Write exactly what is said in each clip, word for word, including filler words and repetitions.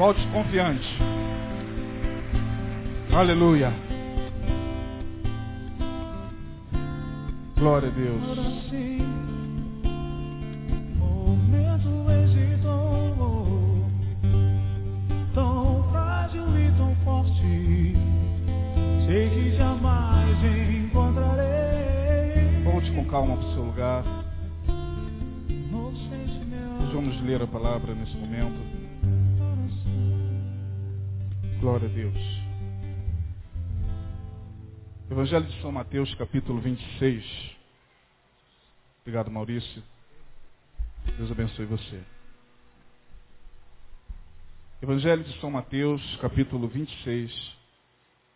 Volte confiante. Aleluia. Glória a Deus. Calma para o seu lugar. Nós vamos ler a palavra nesse momento. Glória a Deus. Evangelho de São Mateus, capítulo vinte e seis. Obrigado, Maurício. Deus abençoe você. Evangelho de São Mateus, capítulo vinte e seis,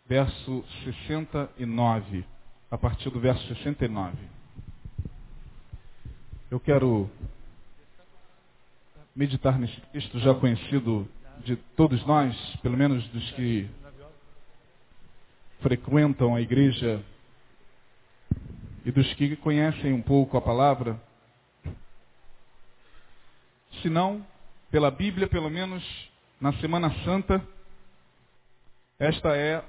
verso sessenta e nove. A partir do verso sessenta e nove. Eu quero meditar nesse texto já conhecido de todos nós, pelo menos dos que frequentam a igreja e dos que conhecem um pouco a palavra, se não pela Bíblia, pelo menos na Semana Santa. Esta é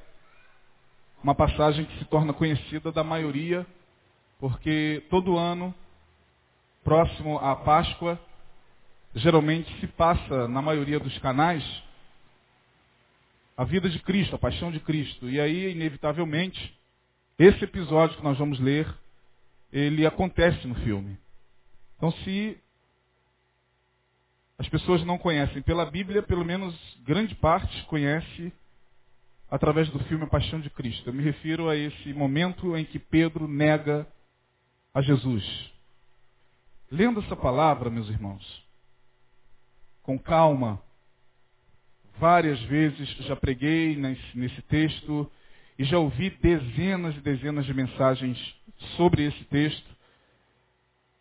uma passagem que se torna conhecida da maioria, porque todo ano próximo à Páscoa, geralmente se passa, na maioria dos canais, a vida de Cristo, a paixão de Cristo. E aí, inevitavelmente, esse episódio que nós vamos ler, ele acontece no filme. Então, se as pessoas não conhecem pela Bíblia, pelo menos grande parte conhece através do filme A Paixão de Cristo. Eu me refiro a esse momento em que Pedro nega a Jesus. Lendo essa palavra, meus irmãos, com calma, várias vezes já preguei nesse texto e já ouvi dezenas e dezenas de mensagens sobre esse texto.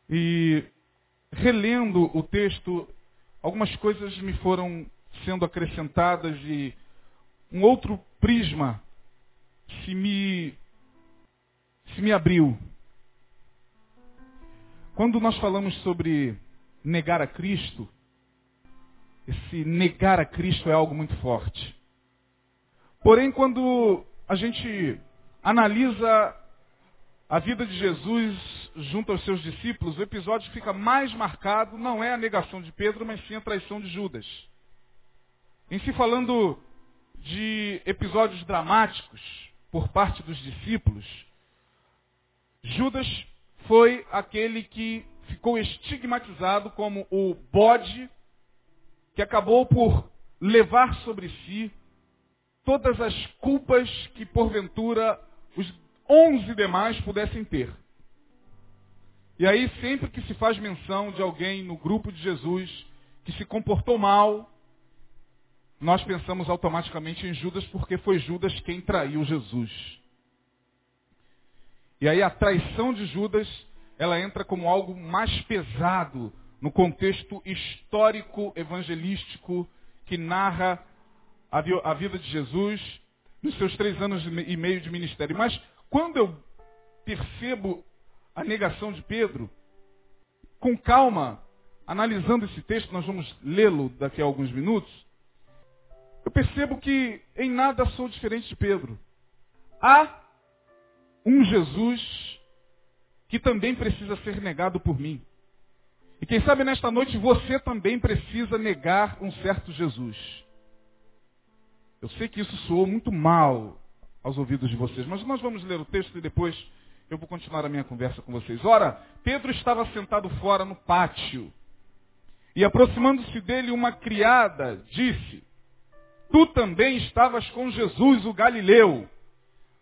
E relendo o texto, algumas coisas me foram sendo acrescentadas e um outro prisma se me, se me abriu. Quando nós falamos sobre negar a Cristo, esse negar a Cristo é algo muito forte. Porém, quando a gente analisa a vida de Jesus junto aos seus discípulos, o episódio que fica mais marcado não é a negação de Pedro, mas sim a traição de Judas. Em se falando de episódios dramáticos por parte dos discípulos, Judas foi aquele que ficou estigmatizado como o bode que acabou por levar sobre si todas as culpas que porventura os onze demais pudessem ter. E aí sempre que se faz menção de alguém no grupo de Jesus que se comportou mal, nós pensamos automaticamente em Judas, porque foi Judas quem traiu Jesus. E aí a traição de Judas, ela entra como algo mais pesado no contexto histórico evangelístico que narra a vida de Jesus nos seus três anos e meio de ministério. Mas quando eu percebo a negação de Pedro, com calma, analisando esse texto, nós vamos lê-lo daqui a alguns minutos, eu percebo que em nada sou diferente de Pedro. Há um Jesus que também precisa ser negado por mim. E quem sabe nesta noite você também precisa negar um certo Jesus. Eu sei que isso soou muito mal aos ouvidos de vocês, mas nós vamos ler o texto e depois eu vou continuar a minha conversa com vocês. Ora, Pedro estava sentado fora no pátio e, aproximando-se dele, uma criada disse: "Tu também estavas com Jesus, o Galileu."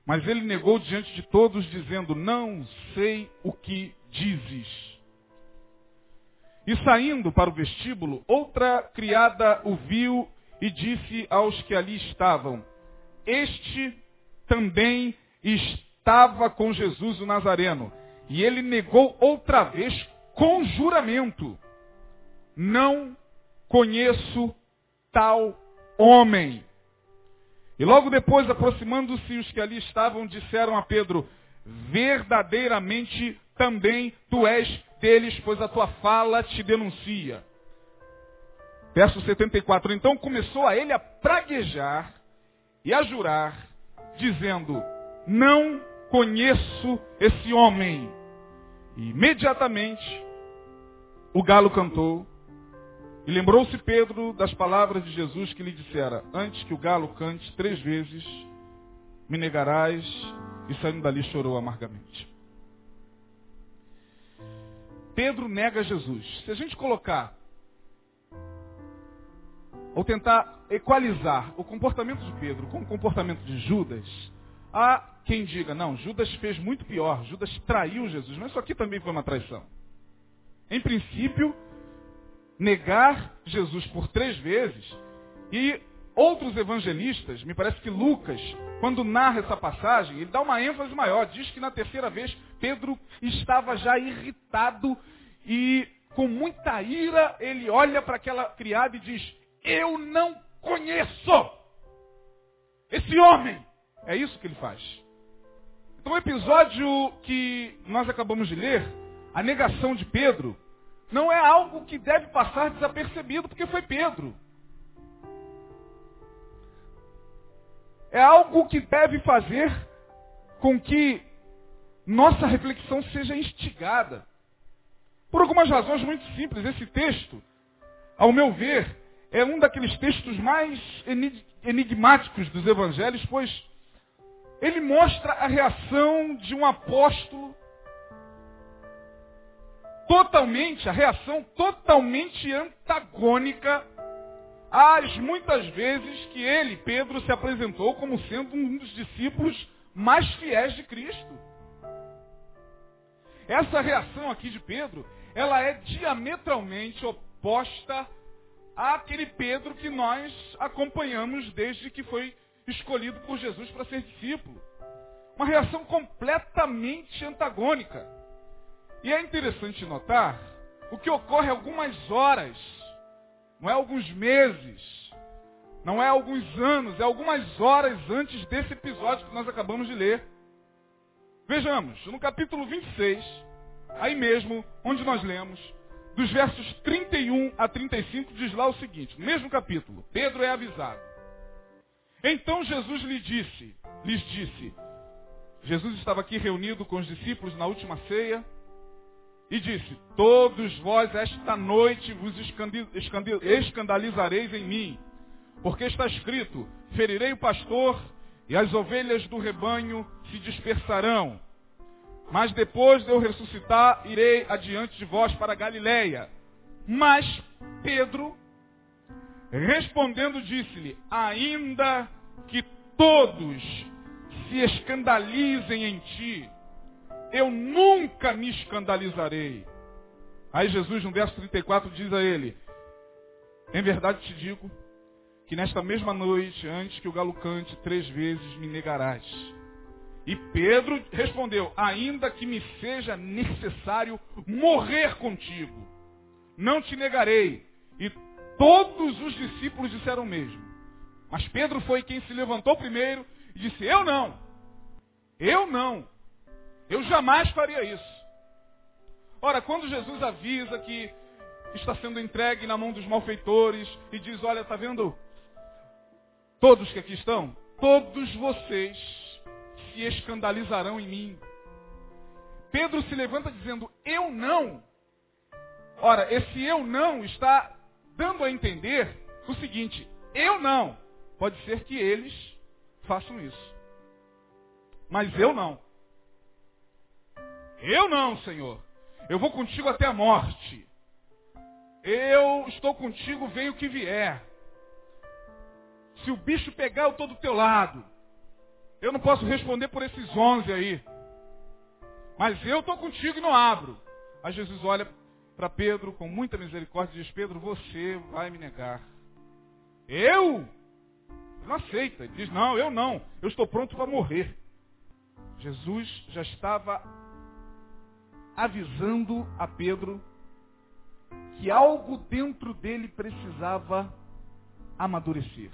Mas ele negou diante de todos, dizendo: "Não sei o que dizes." E saindo para o vestíbulo, outra criada o viu e disse aos que ali estavam: "Este também estava com Jesus, o Nazareno." E ele negou outra vez com juramento: "Não conheço tal homem." E logo depois, aproximando-se os que ali estavam, disseram a Pedro: "Verdadeiramente também tu és deles, pois a tua fala te denuncia." Verso setenta e quatro. Então começou a ele a praguejar e a jurar, dizendo: não conheço esse homem. E imediatamente o galo cantou. E lembrou-se Pedro das palavras de Jesus que lhe dissera: antes que o galo cante três vezes, me negarás. E saindo dali chorou amargamente. Pedro nega Jesus. Se a gente colocar, ou tentar equalizar o comportamento de Pedro com o comportamento de Judas, há quem diga: não, Judas fez muito pior, Judas traiu Jesus. Mas isso aqui também foi uma traição. Em princípio, negar Jesus por três vezes, e outros evangelistas, me parece que Lucas, quando narra essa passagem, ele dá uma ênfase maior, diz que na terceira vez Pedro estava já irritado e com muita ira ele olha para aquela criada e diz: eu não conheço esse homem. É isso que ele faz. Então o episódio que nós acabamos de ler, a negação de Pedro, não é algo que deve passar desapercebido, porque foi Pedro. É algo que deve fazer com que nossa reflexão seja instigada. Por algumas razões muito simples, esse texto, ao meu ver, é um daqueles textos mais enigmáticos dos evangelhos, pois ele mostra a reação de um apóstolo totalmente, a reação totalmente antagônica às muitas vezes que ele, Pedro, se apresentou como sendo um dos discípulos mais fiéis de Cristo. Essa reação aqui de Pedro, ela é diametralmente oposta àquele Pedro que nós acompanhamos desde que foi escolhido por Jesus para ser discípulo. Uma reação completamente antagônica. E é interessante notar o que ocorre algumas horas, não é alguns meses, não é alguns anos, é algumas horas antes desse episódio que nós acabamos de ler. Vejamos, no capítulo vinte e seis, aí mesmo, onde nós lemos, dos versos trinta e um a trinta e cinco, diz lá o seguinte, no mesmo capítulo, Pedro é avisado. Então Jesus lhe disse, lhes disse, Jesus estava aqui reunido com os discípulos na última ceia, e disse: todos vós esta noite vos escandalizareis em mim, porque está escrito: ferirei o pastor e as ovelhas do rebanho se dispersarão. Mas depois de eu ressuscitar, irei adiante de vós para Galileia. Mas Pedro, respondendo, disse-lhe: ainda que todos se escandalizem em ti, eu nunca me escandalizarei. Aí Jesus, no verso trinta e quatro, diz a ele: em verdade te digo que nesta mesma noite, antes que o galo cante três vezes, me negarás. E Pedro respondeu: ainda que me seja necessário morrer contigo, não te negarei. E todos os discípulos disseram o mesmo. Mas Pedro foi quem se levantou primeiro e disse: eu não, eu não. Eu jamais faria isso. Ora, quando Jesus avisa que está sendo entregue na mão dos malfeitores e diz: olha, está vendo? Todos que aqui estão, todos vocês se escandalizarão em mim. Pedro se levanta dizendo: eu não. Ora, esse eu não está dando a entender o seguinte: eu não. Pode ser que eles façam isso, mas eu não. Eu não, Senhor. Eu vou contigo até a morte. Eu estou contigo, vem o que vier. Se o bicho pegar, eu estou do teu lado. Eu não posso responder por esses onze aí. Mas eu estou contigo e não abro. Aí Jesus olha para Pedro com muita misericórdia e diz: Pedro, você vai me negar. Eu? Ele não aceita. Ele diz: não, eu não. Eu estou pronto para morrer. Jesus já estava avisando a Pedro que algo dentro dele precisava amadurecer.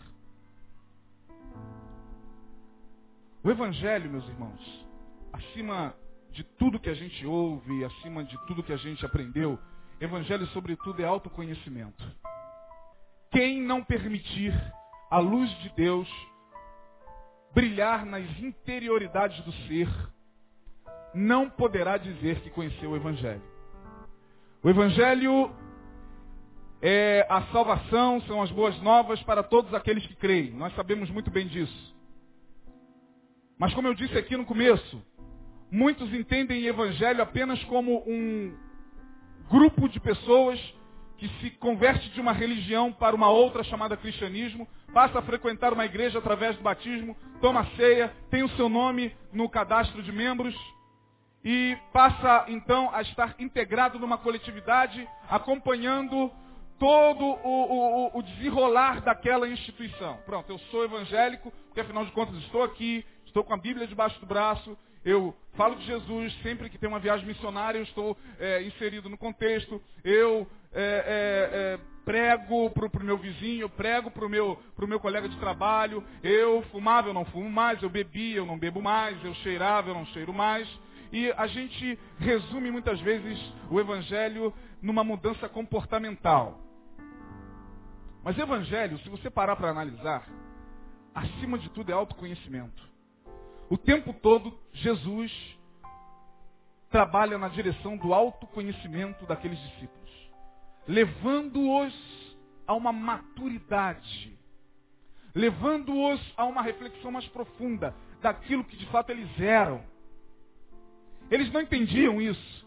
O Evangelho, meus irmãos, acima de tudo que a gente ouve, acima de tudo que a gente aprendeu, Evangelho, sobretudo, é autoconhecimento. Quem não permitir a luz de Deus brilhar nas interioridades do ser, não poderá dizer que conheceu o Evangelho. O Evangelho é a salvação, são as boas novas para todos aqueles que creem. Nós sabemos muito bem disso. Mas como eu disse aqui no começo, muitos entendem Evangelho apenas como um grupo de pessoas que se converte de uma religião para uma outra chamada cristianismo, passa a frequentar uma igreja através do batismo, toma ceia, tem o seu nome no cadastro de membros e passa então a estar integrado numa coletividade, acompanhando todo o, o, o desenrolar daquela instituição. Pronto, eu sou evangélico, porque afinal de contas estou aqui, estou com a Bíblia debaixo do braço, eu falo de Jesus, sempre que tem uma viagem missionária eu estou é, inserido no contexto, eu... É, é, é, prego para o meu vizinho, prego para o meu, meu colega de trabalho, eu fumava, eu não fumo mais, eu bebia, eu não bebo mais, eu cheirava, eu não cheiro mais. E a gente resume muitas vezes o Evangelho numa mudança comportamental. Mas Evangelho, se você parar para analisar, acima de tudo é autoconhecimento. O tempo todo Jesus trabalha na direção do autoconhecimento daqueles discípulos, levando-os a uma maturidade, levando-os a uma reflexão mais profunda daquilo que de fato eles eram. Eles não entendiam isso.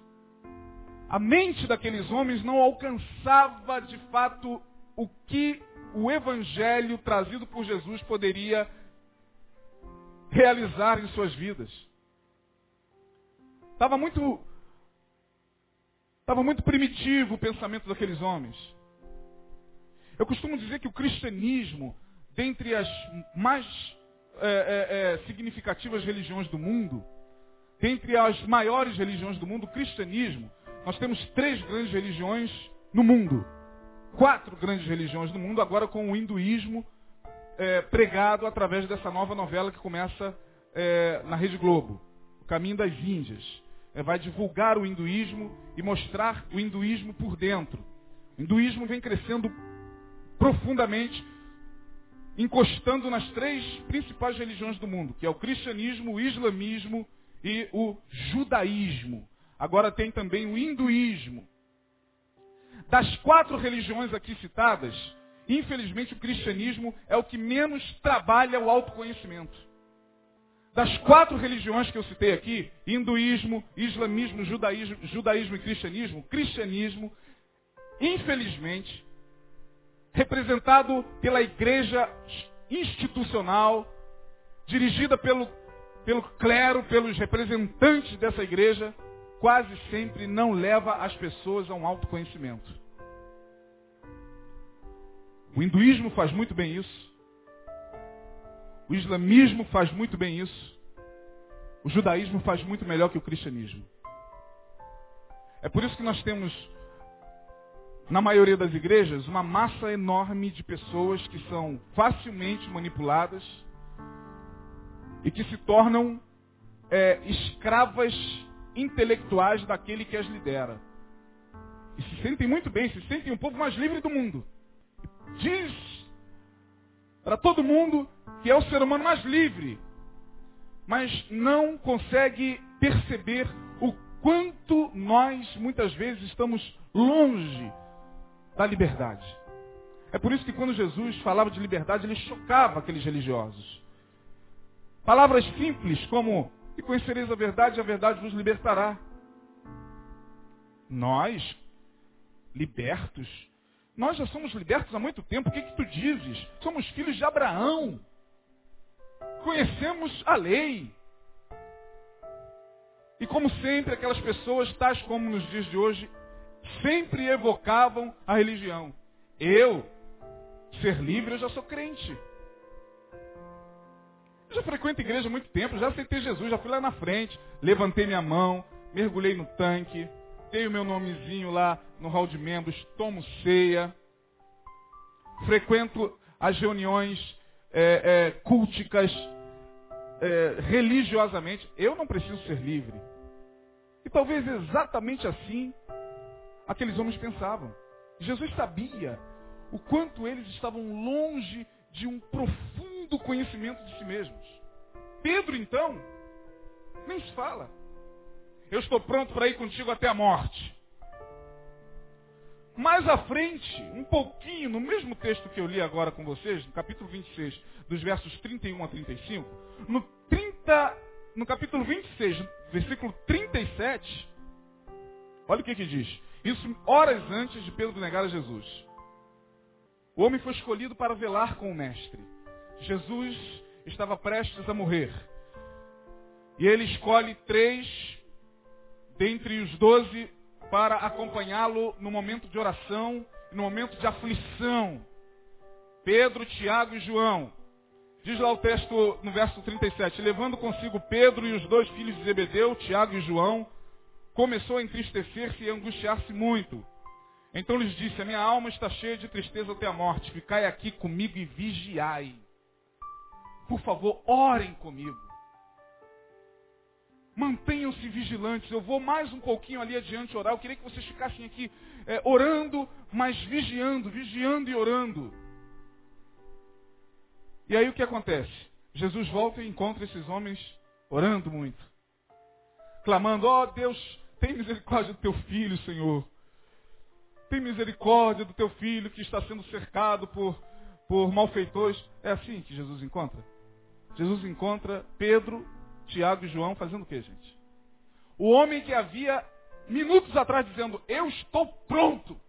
A mente daqueles homens não alcançava de fato o que o Evangelho trazido por Jesus poderia realizar em suas vidas. Estava muito... Estava muito primitivo o pensamento daqueles homens. Eu costumo dizer que o cristianismo, dentre as mais é, é, significativas religiões do mundo, dentre as maiores religiões do mundo, o cristianismo, nós temos três grandes religiões no mundo. Quatro grandes religiões no mundo, agora com o hinduísmo é, pregado através dessa nova novela que começa é, na Rede Globo, O Caminho das Índias. Vai divulgar o hinduísmo e mostrar o hinduísmo por dentro. O hinduísmo vem crescendo profundamente, encostando nas três principais religiões do mundo, que é o cristianismo, o islamismo e o judaísmo. Agora tem também o hinduísmo. Das quatro religiões aqui citadas, infelizmente o cristianismo é o que menos trabalha o autoconhecimento. Das quatro religiões que eu citei aqui, hinduísmo, islamismo, judaísmo, judaísmo e cristianismo, cristianismo, infelizmente, representado pela igreja institucional, dirigida pelo, pelo clero, pelos representantes dessa igreja, quase sempre não leva as pessoas a um autoconhecimento. O hinduísmo faz muito bem isso. O islamismo faz muito bem isso. O judaísmo faz muito melhor que o cristianismo. É por isso que nós temos, na maioria das igrejas, uma massa enorme de pessoas que são facilmente manipuladas e que se tornam é, escravas intelectuais daquele que as lidera. E se sentem muito bem, se sentem o povo mais livre do mundo. Diz para todo mundo que é o ser humano mais livre, mas não consegue perceber o quanto nós, muitas vezes, estamos longe da liberdade. É por isso que quando Jesus falava de liberdade, ele chocava aqueles religiosos. Palavras simples como, e conhecereis a verdade, e a verdade vos libertará. Nós, libertos, nós já somos libertos há muito tempo. O que que tu dizes? Somos filhos de Abraão. Conhecemos a lei. E como sempre, aquelas pessoas, tais como nos dias de hoje, sempre evocavam a religião. Eu, ser livre, eu já sou crente. Eu já frequento igreja há muito tempo, já aceitei Jesus, já fui lá na frente, levantei minha mão, mergulhei no tanque, dei o meu nomezinho lá no hall de membros, tomo ceia, frequento as reuniões É, é, culticas é, religiosamente. Eu não preciso ser livre. E talvez exatamente assim aqueles homens pensavam. Jesus sabia o quanto eles estavam longe de um profundo conhecimento de si mesmos. Pedro, então, nem se fala. Eu estou pronto para ir contigo até a morte. Mais à frente, um pouquinho, no mesmo texto que eu li agora com vocês, no capítulo vinte e seis, dos versos trinta e um a trinta e cinco, no, trinta, no capítulo vinte e seis, versículo trinta e sete, olha o que que diz. Isso horas antes de Pedro negar a Jesus. O homem foi escolhido para velar com o mestre. Jesus estava prestes a morrer. E ele escolhe três dentre os doze para acompanhá-lo no momento de oração, no momento de aflição. Pedro, Tiago e João. Diz lá o texto no verso trinta e sete. Levando consigo Pedro e os dois filhos de Zebedeu, Tiago e João, começou a entristecer-se e a angustiar-se muito. Então lhes disse: a minha alma está cheia de tristeza até a morte. Ficai aqui comigo e vigiai. Por favor, orem comigo. Mantenham-se vigilantes. Eu vou mais um pouquinho ali adiante orar. Eu queria que vocês ficassem aqui é, orando, mas vigiando, vigiando e orando. E aí o que acontece? Jesus volta e encontra esses homens orando muito. Clamando: ó Deus, tem misericórdia do teu filho, Senhor. Tem misericórdia do teu filho que está sendo cercado por, por malfeitores. É assim que Jesus encontra? Jesus encontra Pedro, Tiago e João fazendo o que, gente? O homem que havia minutos atrás dizendo: eu estou pronto.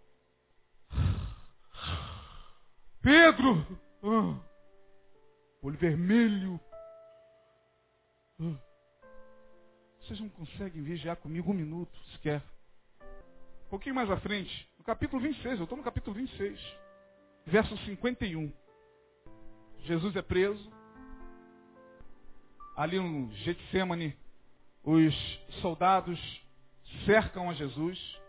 Pedro, ah, olho vermelho. Ah, vocês não conseguem vigiar comigo um minuto sequer. Um pouquinho mais à frente, no capítulo vinte e seis, eu estou no capítulo vinte e seis, verso cinquenta e um. Jesus é preso. Ali no Getsêmani, os soldados cercam a Jesus.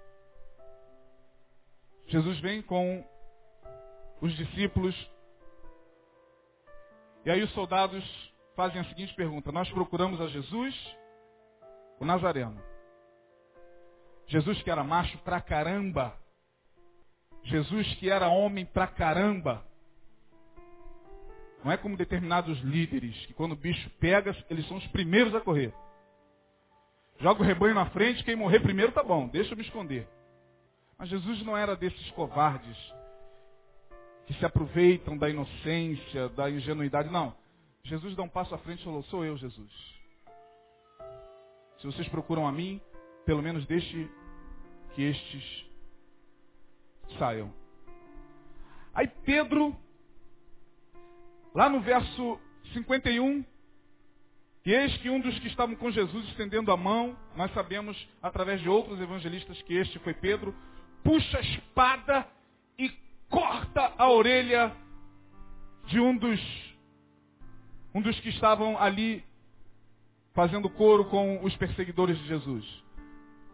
Jesus vem com os discípulos. E aí os soldados fazem a seguinte pergunta: nós procuramos a Jesus, o Nazareno. Jesus que era macho pra caramba. Jesus que era homem pra caramba. Não é como determinados líderes, que quando o bicho pega, eles são os primeiros a correr. Joga o rebanho na frente, quem morrer primeiro tá bom, deixa eu me esconder. Mas Jesus não era desses covardes, que se aproveitam da inocência, da ingenuidade, não. Jesus dá um passo à frente e falou: sou eu, Jesus. Se vocês procuram a mim, pelo menos deixe que estes saiam. Aí Pedro, lá no verso cinquenta e um, e eis que um dos que estavam com Jesus estendendo a mão, nós sabemos através de outros evangelistas que este foi Pedro, puxa a espada e corta a orelha de um dos, um dos que estavam ali fazendo coro com os perseguidores de Jesus.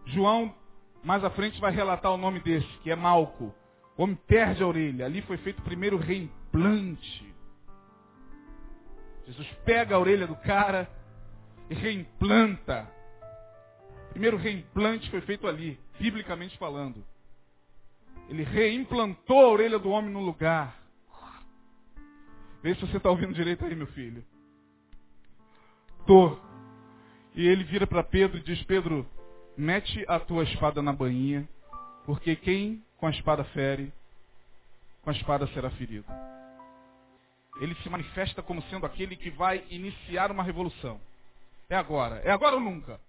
João, mais à frente, vai relatar o nome desse, que é Malco. O homem perde a orelha. Ali foi feito o primeiro reimplante. Jesus pega a orelha do cara e reimplanta. O primeiro reimplante foi feito ali, biblicamente falando. Ele reimplantou a orelha do homem no lugar. Vê se você está ouvindo direito aí, meu filho. Tô. E ele vira para Pedro e diz: Pedro, mete a tua espada na bainha, porque quem com a espada fere, com a espada será ferido. Ele se manifesta como sendo aquele que vai iniciar uma revolução. É agora, é agora ou nunca.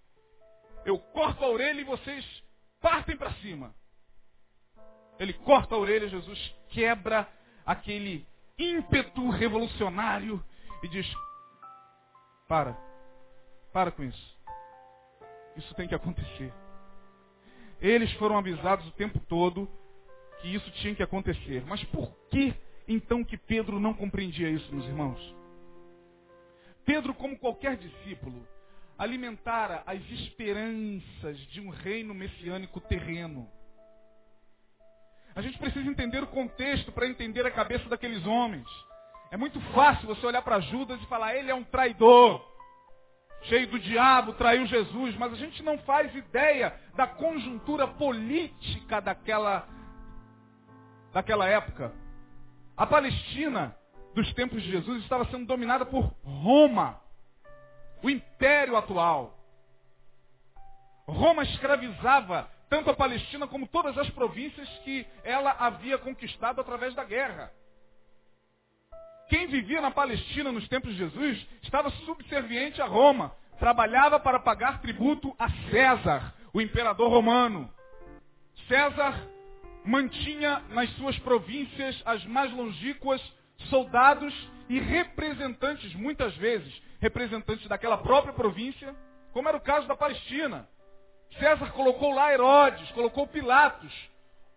Eu corto a orelha e vocês partem para cima. Ele corta a orelha, Jesus quebra aquele ímpeto revolucionário e diz: para, para com isso. Isso tem que acontecer. Eles foram avisados o tempo todo que isso tinha que acontecer. Mas por que então que Pedro não compreendia isso, meus irmãos? Pedro, como qualquer discípulo, alimentara as esperanças de um reino messiânico terreno. A gente precisa entender o contexto para entender a cabeça daqueles homens. É muito fácil você olhar para Judas e falar: ele é um traidor, cheio do diabo, traiu Jesus. Mas a gente não faz ideia da conjuntura política daquela, daquela época. A Palestina dos tempos de Jesus estava sendo dominada por Roma, o império atual. Roma escravizava tanto a Palestina como todas as províncias que ela havia conquistado através da guerra. Quem vivia na Palestina nos tempos de Jesus estava subserviente a Roma, trabalhava para pagar tributo a César, o imperador romano. César mantinha nas suas províncias as mais longínquas soldados e representantes, muitas vezes, representantes daquela própria província, como era o caso da Palestina. César colocou lá Herodes, colocou Pilatos,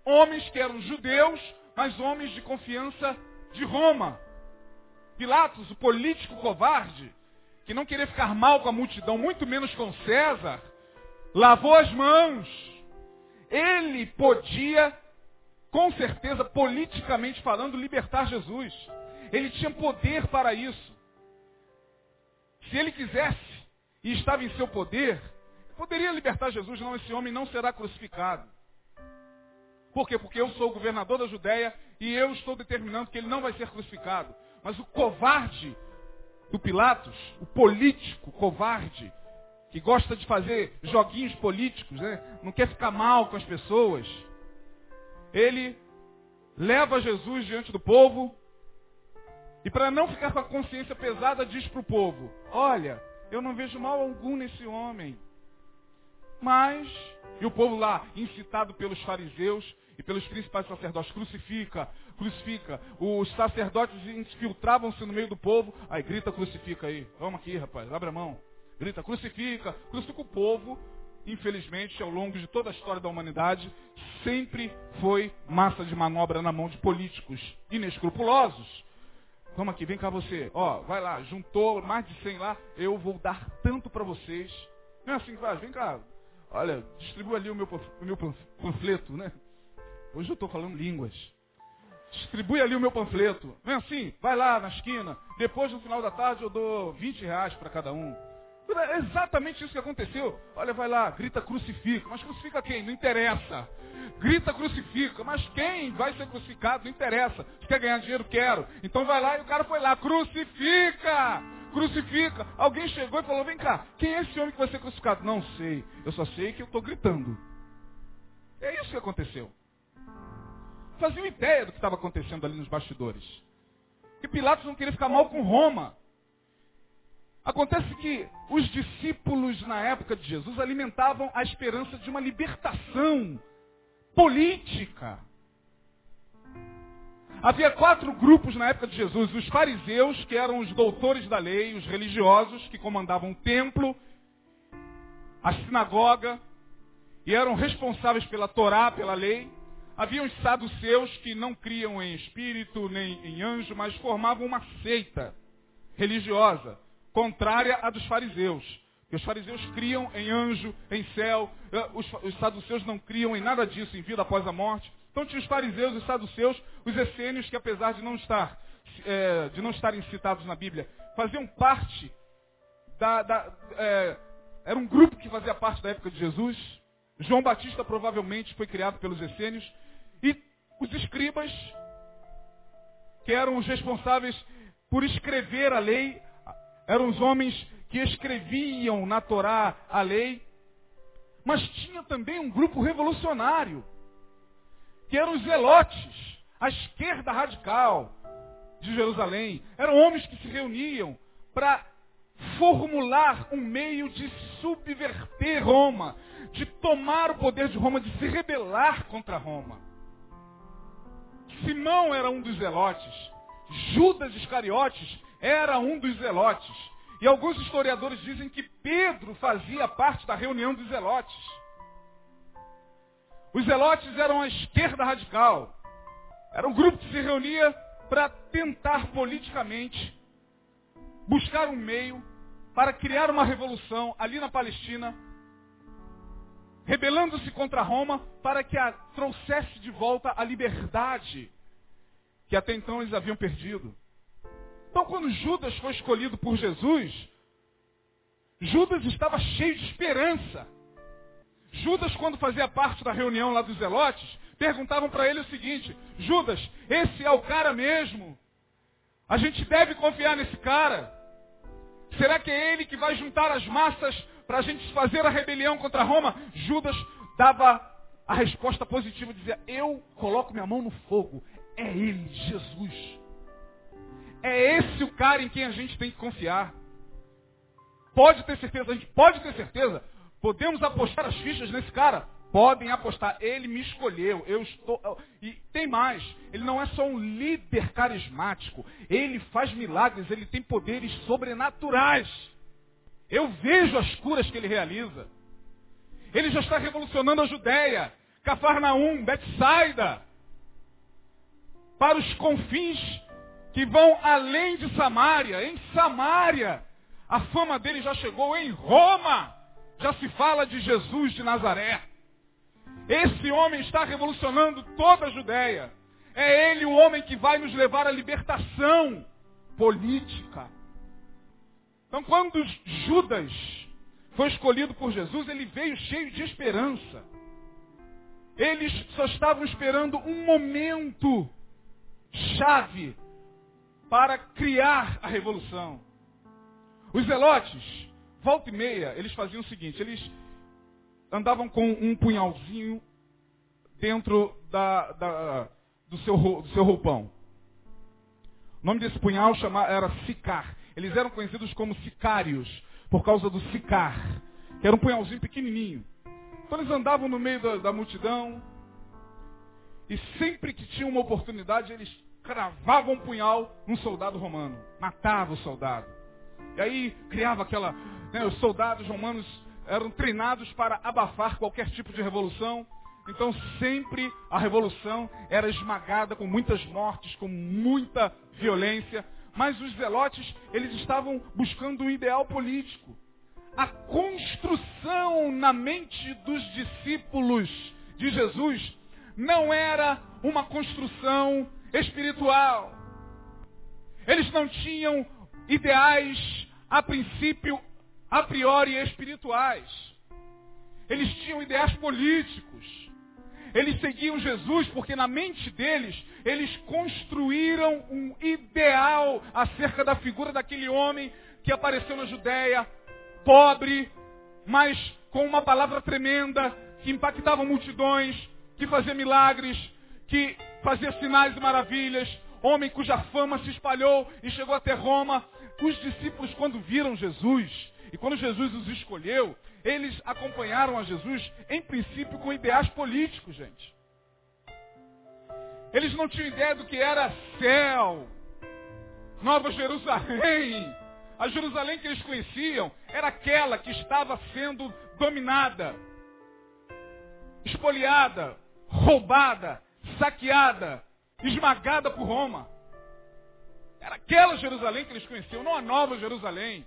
homens que eram judeus, mas homens de confiança de Roma. Pilatos, o político covarde, que não queria ficar mal com a multidão, muito menos com César, lavou as mãos. Ele podia, com certeza, politicamente falando, libertar Jesus. Ele tinha poder para isso. Se ele quisesse, e estava em seu poder, poderia libertar Jesus. Não, esse homem não será crucificado. Por quê? Porque eu sou o governador da Judeia e eu estou determinando que ele não vai ser crucificado. Mas o covarde do Pilatos, o político covarde, que gosta de fazer joguinhos políticos, né? Não quer ficar mal com as pessoas, ele leva Jesus diante do povo e, para não ficar com a consciência pesada, diz para o povo: olha, eu não vejo mal algum nesse homem. Mas, e o povo lá, incitado pelos fariseus e pelos principais sacerdotes: crucifica, crucifica. Os sacerdotes infiltravam-se no meio do povo. Aí grita: crucifica aí. Vamos aqui, rapaz, abre a mão. Grita: crucifica, crucifica. O povo, infelizmente, ao longo de toda a história da humanidade, sempre foi massa de manobra na mão de políticos inescrupulosos. Vamos aqui, vem cá você. Ó, vai lá, juntou mais de cem lá. Eu vou dar tanto para vocês. Não é assim que faz, vem cá. Olha, distribua ali o meu, o meu panfleto, né? Hoje eu estou falando línguas. Distribui ali o meu panfleto. Não é assim? Vai lá na esquina. Depois, no final da tarde, eu dou vinte reais para cada um. É exatamente isso que aconteceu. Olha, vai lá, grita: crucifica. Mas crucifica quem? Não interessa. Grita: crucifica. Mas quem vai ser crucificado? Não interessa. Você quer ganhar dinheiro? Quero. Então vai lá. E o cara foi lá: crucifica! Crucifica. Alguém chegou e falou: vem cá, quem é esse homem que vai ser crucificado? Não sei, eu só sei que eu estou gritando. É isso que aconteceu. Faziam ideia do que estava acontecendo ali nos bastidores. E Pilatos não queria ficar mal com Roma. Acontece que os discípulos na época de Jesus alimentavam a esperança de uma libertação política. Havia quatro grupos na época de Jesus: os fariseus, que eram os doutores da lei, os religiosos, que comandavam o templo, a sinagoga, e eram responsáveis pela Torá, pela lei. Havia os saduceus, que não criam em espírito nem em anjo, mas formavam uma seita religiosa, contrária à dos fariseus. Porque os fariseus criam em anjo, em céu, os, os saduceus não criam em nada disso, em vida após a morte. Então tinha os fariseus, os saduceus, os essênios, que apesar de não, estar, é, de não estarem citados na Bíblia, faziam parte da... da é, era um grupo que fazia parte da época de Jesus. João Batista provavelmente foi criado pelos essênios. E os escribas, que eram os responsáveis por escrever a lei, eram os homens que escreviam na Torá a lei. Mas tinha também um grupo revolucionário, que eram os zelotes, a esquerda radical de Jerusalém. Eram homens que se reuniam para formular um meio de subverter Roma, de tomar o poder de Roma, de se rebelar contra Roma. Simão era um dos zelotes, Judas Iscariotes era um dos zelotes, e alguns historiadores dizem que Pedro fazia parte da reunião dos zelotes. Os zelotes eram a esquerda radical. Era um grupo que se reunia para tentar politicamente buscar um meio para criar uma revolução ali na Palestina, rebelando-se contra Roma, para que a trouxesse de volta a liberdade que até então eles haviam perdido. Então, quando Judas foi escolhido por Jesus, Judas estava cheio de esperança. Judas, quando fazia parte da reunião lá dos Zelotes, perguntavam para ele o seguinte: Judas, esse é o cara mesmo? A gente deve confiar nesse cara? Será que é ele que vai juntar as massas para a gente fazer a rebelião contra Roma? Judas dava a resposta positiva, dizia: eu coloco minha mão no fogo, é ele, Jesus. É esse o cara em quem a gente tem que confiar. Pode ter certeza, a gente pode ter certeza. Podemos apostar as fichas nesse cara? Podem apostar. Ele me escolheu. Eu estou... E tem mais. Ele não é só um líder carismático. Ele faz milagres. Ele tem poderes sobrenaturais. Eu vejo as curas que ele realiza. Ele já está revolucionando a Judeia, Cafarnaum, Betsaida, para os confins que vão além de Samária. Em Samária, a fama dele já chegou. Em Roma, já se fala de Jesus de Nazaré. Esse homem está revolucionando toda a Judeia. É ele o homem que vai nos levar à libertação política. Então, quando Judas foi escolhido por Jesus, ele veio cheio de esperança. Eles só estavam esperando um momento chave para criar a revolução. Os zelotes, volta e meia, eles faziam o seguinte: eles andavam com um punhalzinho dentro da, da, do, seu, do seu roupão. O nome desse punhal chama, era Sicar. Eles eram conhecidos como Sicários, por causa do Sicar, que era um punhalzinho pequenininho. Então eles andavam no meio da, da multidão, e sempre que tinham uma oportunidade, eles cravavam um punhal num soldado romano. Matava o soldado. E aí criava aquela... Né, os soldados romanos eram treinados para abafar qualquer tipo de revolução. Então sempre a revolução era esmagada com muitas mortes, com muita violência. Mas os zelotes, eles estavam buscando um ideal político. A construção na mente dos discípulos de Jesus não era uma construção espiritual. Eles não tinham ideais, a princípio, a priori espirituais. Eles tinham ideais políticos. Eles seguiam Jesus porque na mente deles, eles construíram um ideal acerca da figura daquele homem que apareceu na Judeia, pobre, mas com uma palavra tremenda, que impactava multidões, que fazia milagres, que fazia sinais e maravilhas, homem cuja fama se espalhou e chegou até Roma. Os discípulos, quando viram Jesus, e quando Jesus os escolheu, eles acompanharam a Jesus, em princípio, com ideais políticos, gente. Eles não tinham ideia do que era céu, Nova Jerusalém. A Jerusalém que eles conheciam era aquela que estava sendo dominada, espoliada, roubada, saqueada, esmagada por Roma. Era aquela Jerusalém que eles conheciam, não a Nova Jerusalém.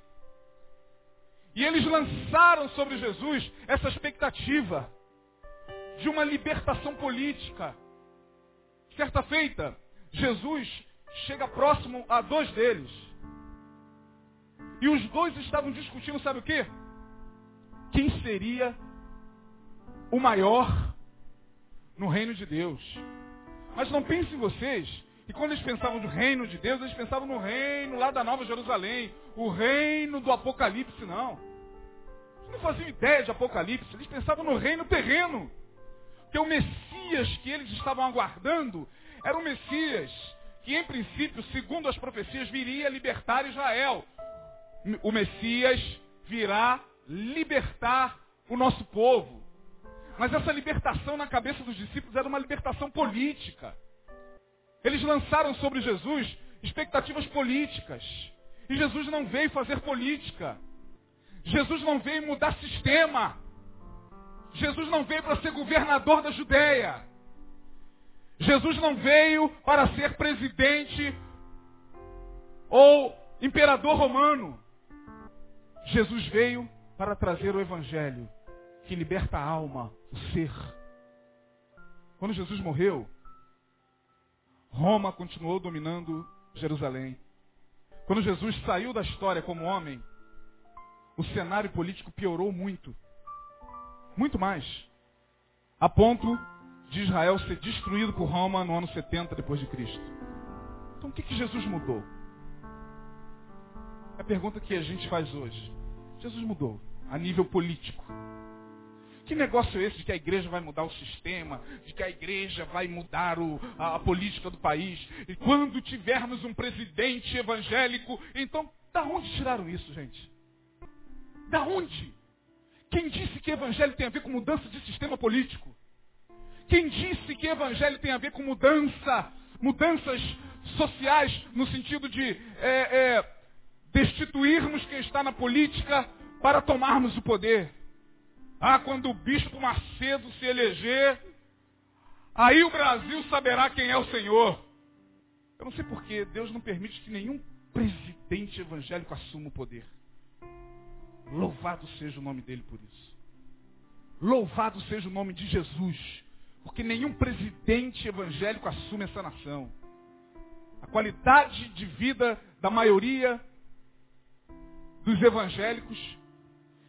E eles lançaram sobre Jesus essa expectativa de uma libertação política. Certa feita, Jesus chega próximo a dois deles. E os dois estavam discutindo, sabe o quê? Quem seria o maior no reino de Deus. Mas não pensem vocês, e quando eles pensavam no reino de Deus, eles pensavam no reino lá da Nova Jerusalém, o reino do Apocalipse, não. Eles não faziam ideia de Apocalipse, eles pensavam no reino terreno. Porque o Messias que eles estavam aguardando era um Messias que, em princípio, segundo as profecias, viria libertar Israel. O Messias virá libertar o nosso povo. Mas essa libertação na cabeça dos discípulos era uma libertação política. Eles lançaram sobre Jesus expectativas políticas. E Jesus não veio fazer política. Jesus não veio mudar sistema. Jesus não veio para ser governador da Judeia. Jesus não veio para ser presidente ou imperador romano. Jesus veio para trazer o Evangelho, que liberta a alma, o ser. Quando Jesus morreu, Roma continuou dominando Jerusalém. Quando Jesus saiu da história como homem, o cenário político piorou muito. muito mais, a ponto de Israel ser destruído por Roma no ano setenta depois de Cristo. Então o que, que Jesus mudou? É a pergunta que a gente faz hoje. Jesus mudou a nível político. Que negócio é esse de que a igreja vai mudar o sistema, de que a igreja vai mudar o, a, a política do país? E quando tivermos um presidente evangélico, então, da onde tiraram isso, gente? Da onde? Quem disse que evangelho tem a ver com mudança de sistema político? Quem disse que evangelho tem a ver com mudança, mudanças sociais, no sentido de é, é, destituirmos quem está na política para tomarmos o poder? Ah, quando o bispo Macedo se eleger, aí o Brasil saberá quem é o Senhor. Eu não sei porquê, Deus não permite que nenhum presidente evangélico assuma o poder. Louvado seja o nome dele por isso. Louvado seja o nome de Jesus, porque nenhum presidente evangélico assume essa nação. A qualidade de vida da maioria dos evangélicos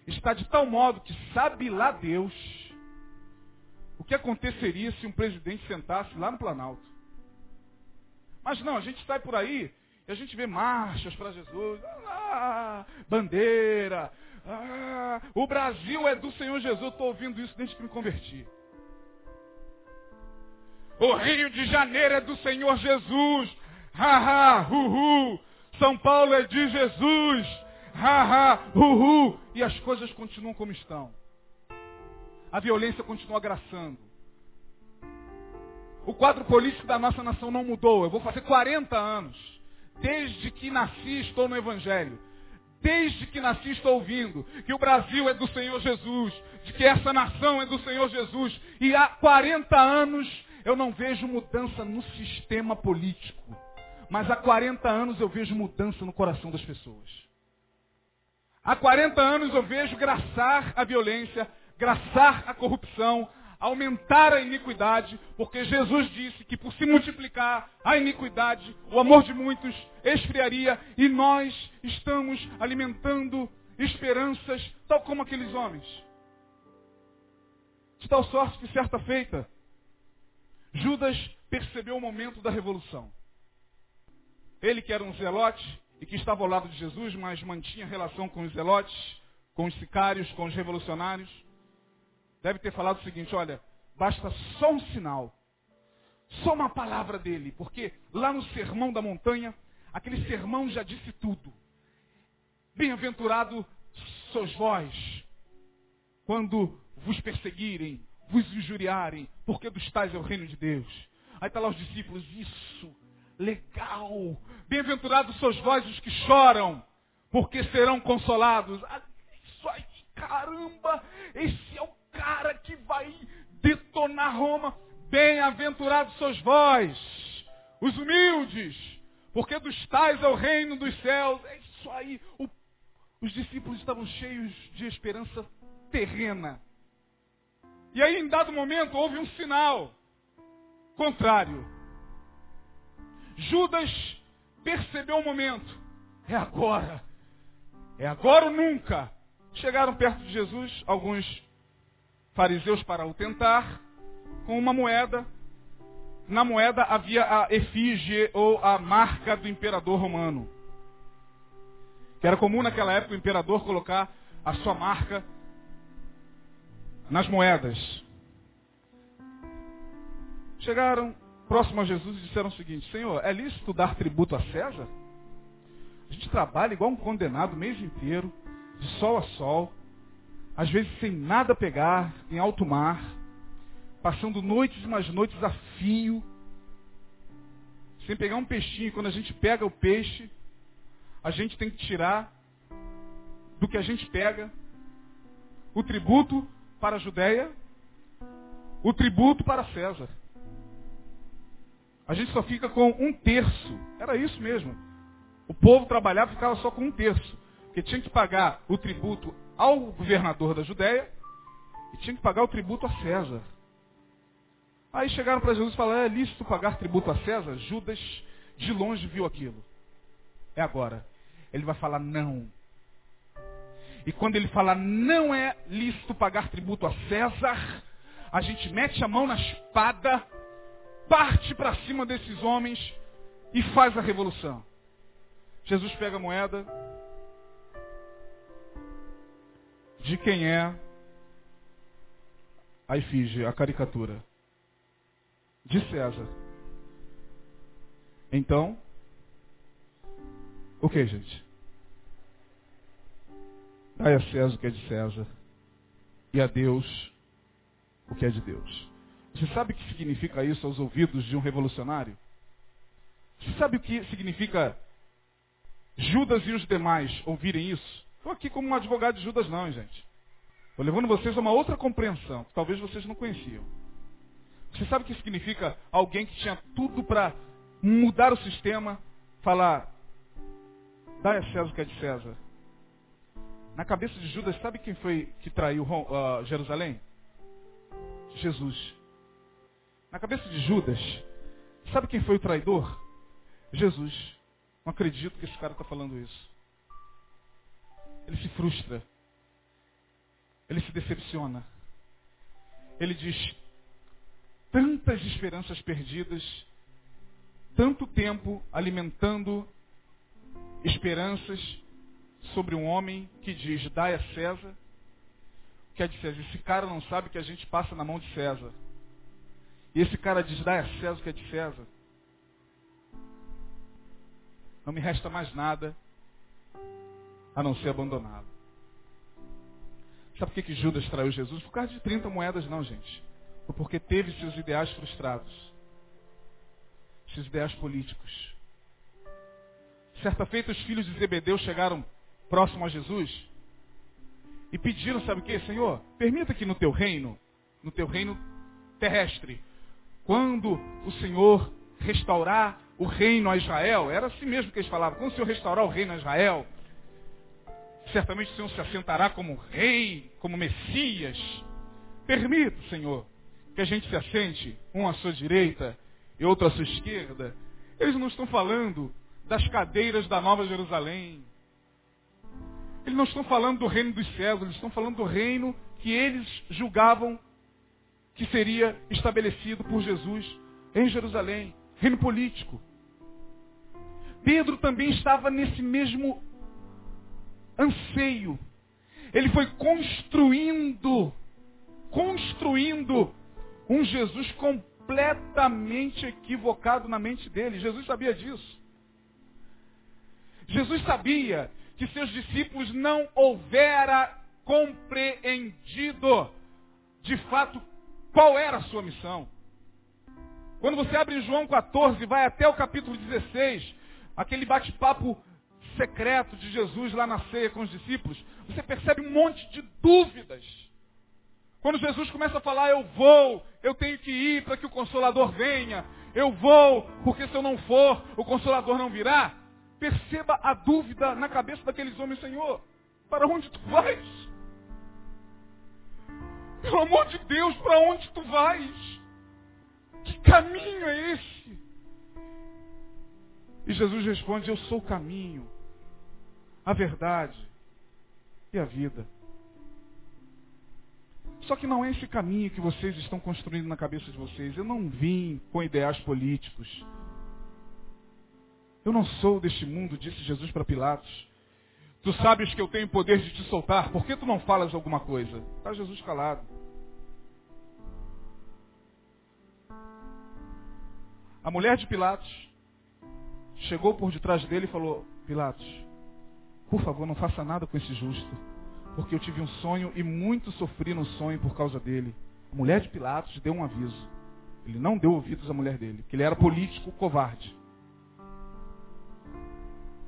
está de tal modo que sabe lá Deus o que aconteceria se um presidente sentasse lá no Planalto. Mas não, a gente sai por aí e a gente vê marchas para Jesus, ah, bandeira, ah, o Brasil é do Senhor Jesus. Eu estou ouvindo isso desde que me converti. O Rio de Janeiro é do Senhor Jesus, haha, ha, uhu, São Paulo é de Jesus, haha, ha, uhu. E as coisas continuam como estão. A violência continua agraçando. O quadro político da nossa nação não mudou. Eu vou fazer quarenta anos. Desde que nasci, estou no Evangelho. Desde que nasci, estou ouvindo que o Brasil é do Senhor Jesus, de que essa nação é do Senhor Jesus. E há quarenta anos eu não vejo mudança no sistema político. Mas há quarenta anos eu vejo mudança no coração das pessoas. Há quarenta anos eu vejo graçar a violência, graçar a corrupção, aumentar a iniquidade, porque Jesus disse que por se multiplicar a iniquidade, o amor de muitos esfriaria, e nós estamos alimentando esperanças, tal como aqueles homens. De tal sorte que, certa feita, Judas percebeu o momento da revolução. Ele, que era um zelote, e que estava ao lado de Jesus, mas mantinha relação com os zelotes, com os sicários, com os revolucionários, deve ter falado o seguinte: olha, basta só um sinal, só uma palavra dele, porque lá no sermão da montanha, aquele sermão já disse tudo. Bem-aventurado sois vós, quando vos perseguirem, vos injuriarem, porque dos tais é o reino de Deus. Aí está lá os discípulos, isso, legal. Bem-aventurados sois vós os que choram, porque serão consolados. Ah, isso aí, caramba, esse é o cara que vai detonar Roma. Bem-aventurados sois vós, os humildes, porque dos tais é o reino dos céus. É isso aí. O, os discípulos estavam cheios de esperança terrena. E aí, em dado momento, houve um sinal contrário. Judas percebeu o momento. É agora. É agora ou nunca. Chegaram perto de Jesus alguns fariseus para o tentar com uma moeda. Na moeda havia a efígie ou a marca do imperador romano. Que era comum naquela época o imperador colocar a sua marca nas moedas. Chegaram próximo a Jesus e disseram o seguinte: Senhor, é lícito dar tributo a César? A gente trabalha igual um condenado o mês inteiro, de sol a sol, às vezes sem nada pegar, em alto mar, passando noites e mais noites a fio, sem pegar um peixinho. Quando a gente pega o peixe, a gente tem que tirar do que a gente pega o tributo para a Judeia, o tributo para César. A gente só fica com um terço. Era isso mesmo. O povo trabalhava e ficava só com um terço. Porque tinha que pagar o tributo ao governador da Judeia e tinha que pagar o tributo a César. Aí chegaram para Jesus e falaram: é lícito pagar tributo a César? Judas de longe viu aquilo. É agora. Ele vai falar não. E quando ele fala, não é lícito pagar tributo a César, a gente mete a mão na espada, parte para cima desses homens e faz a revolução. Jesus pega a moeda. De quem é a efígie, a caricatura? De César. Então, o que, gente? Dai a César o que é de César e a Deus o que é de Deus. Você sabe o que significa isso aos ouvidos de um revolucionário? Você sabe o que significa Judas e os demais ouvirem isso? Estou aqui como um advogado de Judas não, hein, gente. Estou levando vocês a uma outra compreensão que talvez vocês não conheciam. Você sabe o que significa alguém que tinha tudo para mudar o sistema, falar, dai a César o que é de César? Na cabeça de Judas, sabe quem foi que traiu uh, Jerusalém? Jesus. Na cabeça de Judas, sabe quem foi o traidor? Jesus. Não acredito que esse cara está falando isso. Ele se frustra. Ele se decepciona. Ele diz, tantas esperanças perdidas, tanto tempo alimentando esperanças sobre um homem que diz, dai a César o que é de César. Esse cara não sabe que a gente passa na mão de César. E esse cara diz, dai a César o que é de César. Não me resta mais nada a não ser abandonado. Sabe por que Judas traiu Jesus? Por causa de trinta moedas não, gente. Foi porque teve seus ideais frustrados. Seus ideais políticos. Certa feita, os filhos de Zebedeu chegaram próximo a Jesus e pediram, sabe o que? Senhor, permita que no teu reino, no teu reino terrestre, quando o Senhor restaurar o reino a Israel, era assim mesmo que eles falavam, quando o Senhor restaurar o reino a Israel, certamente o Senhor se assentará como rei, como Messias. Permita, Senhor, que a gente se assente, um à sua direita e outro à sua esquerda. Eles não estão falando das cadeiras da Nova Jerusalém. Eles não estão falando do reino dos céus, eles estão falando do reino que eles julgavam que seria estabelecido por Jesus em Jerusalém, reino político. Pedro também estava nesse mesmo anseio. Ele foi construindo, construindo um Jesus completamente equivocado na mente dele. Jesus sabia disso. Jesus sabia que seus discípulos não houvera compreendido de fato qual era a sua missão. Quando você abre João quatorze, vai até o capítulo dezesseis, aquele bate-papo secreto de Jesus lá na ceia com os discípulos, você percebe um monte de dúvidas. Quando Jesus começa a falar, eu vou, eu tenho que ir para que o Consolador venha, eu vou, porque se eu não for, o Consolador não virá. Perceba a dúvida na cabeça daqueles homens, Senhor, para onde tu vais? Pelo amor de Deus, para onde tu vais? Que caminho é esse? E Jesus responde, eu sou o caminho, a verdade e a vida. Só que não é esse caminho que vocês estão construindo na cabeça de vocês. Eu não vim com ideais políticos. Eu não sou deste mundo, disse Jesus para Pilatos. Tu sabes que eu tenho poder de te soltar. Por que tu não falas alguma coisa? Está Jesus calado. A mulher de Pilatos chegou por detrás dele e falou, Pilatos, por favor, não faça nada com esse justo, porque eu tive um sonho e muito sofri no sonho por causa dele. A mulher de Pilatos deu um aviso. Ele não deu ouvidos à mulher dele, porque ele era político covarde.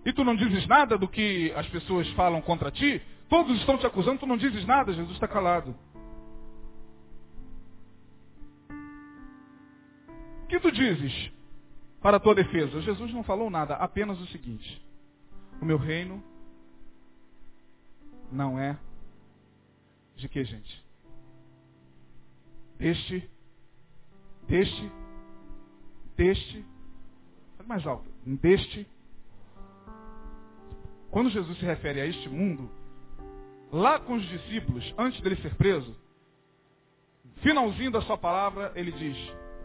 E tu não dizes nada do que as pessoas falam contra ti? Todos estão te acusando, tu não dizes nada? Jesus está calado. O que tu dizes para a tua defesa? Jesus não falou nada, apenas o seguinte. O meu reino não é de que, gente? Deste, deste, deste, mais alto, deste. Quando Jesus se refere a este mundo, lá com os discípulos, antes dele ser preso, finalzinho da sua palavra, ele diz,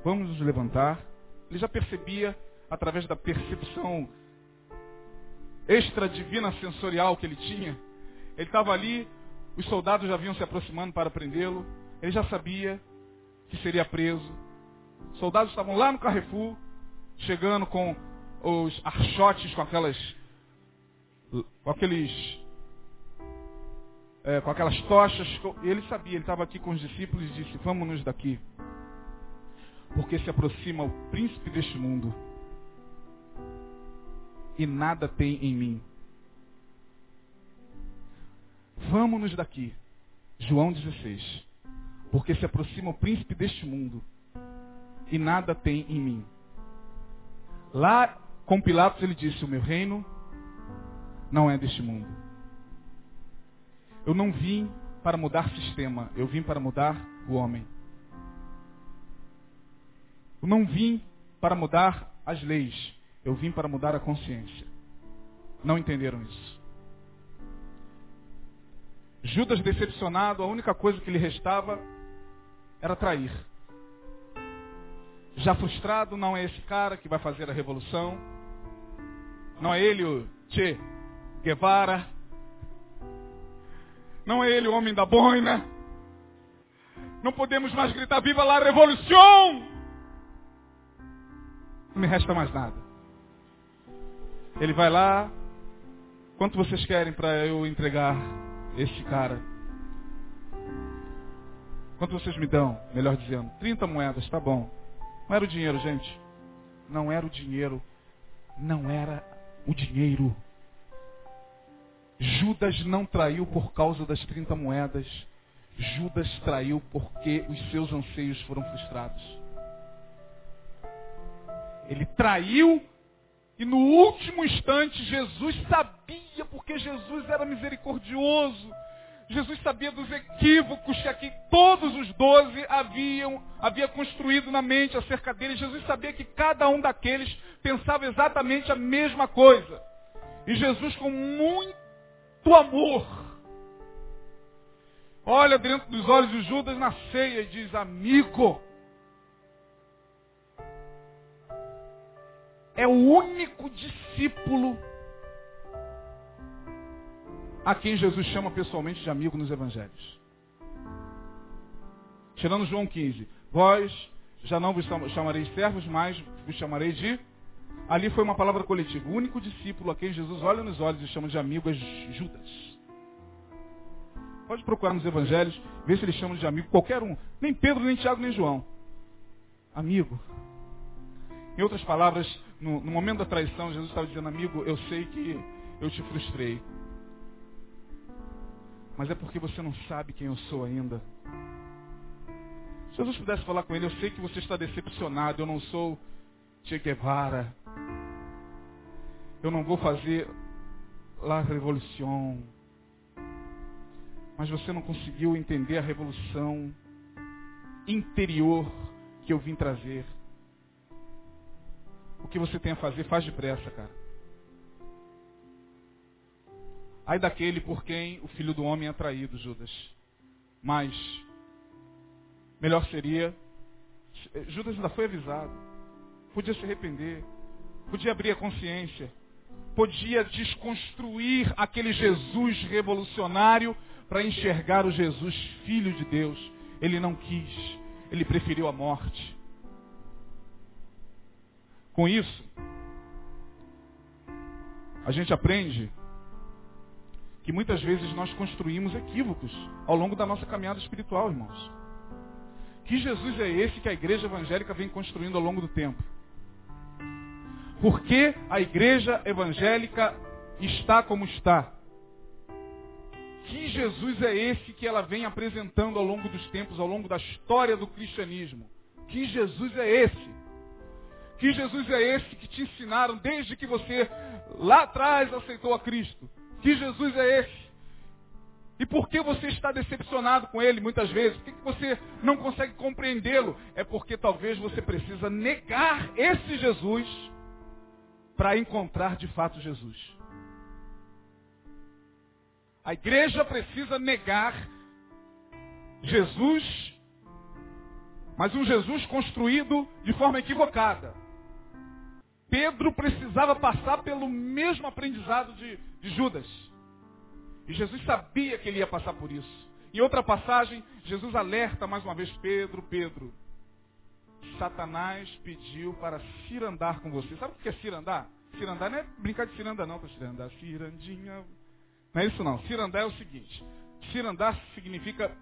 vamos nos levantar. Ele já percebia, através da percepção extradivina sensorial que ele tinha, ele estava ali, os soldados já vinham se aproximando para prendê-lo, ele já sabia que seria preso. Os soldados estavam lá no Carrefour, chegando com os archotes, com aquelas, com aqueles, é, com aquelas tochas. Ele sabia, ele estava aqui com os discípulos e disse, vamos-nos daqui, porque se aproxima o príncipe deste mundo, e nada tem em mim. Vamos-nos daqui, João dezesseis, porque se aproxima o príncipe deste mundo, e nada tem em mim. Lá com Pilatos ele disse, o meu reino não é deste mundo. Eu não vim para mudar sistema, eu vim para mudar o homem. Eu não vim para mudar as leis, eu vim para mudar a consciência. Não entenderam isso. Judas, decepcionado, a única coisa que lhe restava era trair. Já frustrado, não é esse cara que vai fazer a revolução. Não é ele o Che Guevara. Não é ele o homem da boina. Não podemos mais gritar, viva la revolução! Não me resta mais nada. Ele vai lá. Quanto vocês querem para eu entregar esse cara? Quanto vocês me dão? Melhor dizendo, trinta moedas, tá bom. Não era o dinheiro, gente. Não era o dinheiro. Não era o dinheiro. Judas não traiu por causa das trinta moedas. Judas traiu porque os seus anseios foram frustrados. Ele traiu e no último instante Jesus sabia, porque Jesus era misericordioso. Jesus sabia dos equívocos que aqui todos os doze haviam havia construído na mente acerca dele. Jesus sabia que cada um daqueles pensava exatamente a mesma coisa. E Jesus, com muito amor, olha dentro dos olhos de Judas na ceia e diz, amigo, é o único discípulo a quem Jesus chama pessoalmente de amigo nos evangelhos. Tirando João quinze. Vós já não vos chamareis servos, mas vos chamareis de... Ali foi uma palavra coletiva. O único discípulo a quem Jesus olha nos olhos e chama de amigo é Judas. Pode procurar nos evangelhos, ver se eles chamam de amigo qualquer um. Nem Pedro, nem Tiago, nem João. Amigo. Em outras palavras, no, no momento da traição, Jesus estava dizendo, amigo, eu sei que eu te frustrei. Mas é porque você não sabe quem eu sou ainda. Se Jesus pudesse falar com ele, eu sei que você está decepcionado, eu não sou Che Guevara. Eu não vou fazer la revolução. Mas você não conseguiu entender a revolução interior que eu vim trazer. O que você tem a fazer, faz depressa, cara. Ai daquele por quem o filho do homem é traído, Judas. Mas melhor seria... Judas ainda foi avisado. Podia se arrepender. Podia abrir a consciência. Podia desconstruir aquele Jesus revolucionário para enxergar o Jesus filho de Deus. Ele não quis. Ele preferiu a morte. Com isso, a gente aprende que muitas vezes nós construímos equívocos ao longo da nossa caminhada espiritual, irmãos. Que Jesus é esse que a igreja evangélica vem construindo ao longo do tempo? Por que a igreja evangélica está como está? Que Jesus é esse que ela vem apresentando ao longo dos tempos, ao longo da história do cristianismo? Que Jesus é esse? Que Jesus é esse que te ensinaram desde que você lá atrás aceitou a Cristo? Que Jesus é esse? E por que você está decepcionado com ele muitas vezes? Por que você não consegue compreendê-lo? É porque talvez você precisa negar esse Jesus para encontrar de fato Jesus. A igreja precisa negar Jesus, mas um Jesus construído de forma equivocada. Pedro precisava passar pelo mesmo aprendizado de, de Judas. E Jesus sabia que ele ia passar por isso. Em outra passagem, Jesus alerta mais uma vez Pedro, Pedro. Satanás pediu para cirandar com você. Sabe o que é cirandar? Cirandar não é brincar de ciranda não, para cirandar. Cirandinha. Não é isso não. Cirandar é o seguinte. Cirandar significa...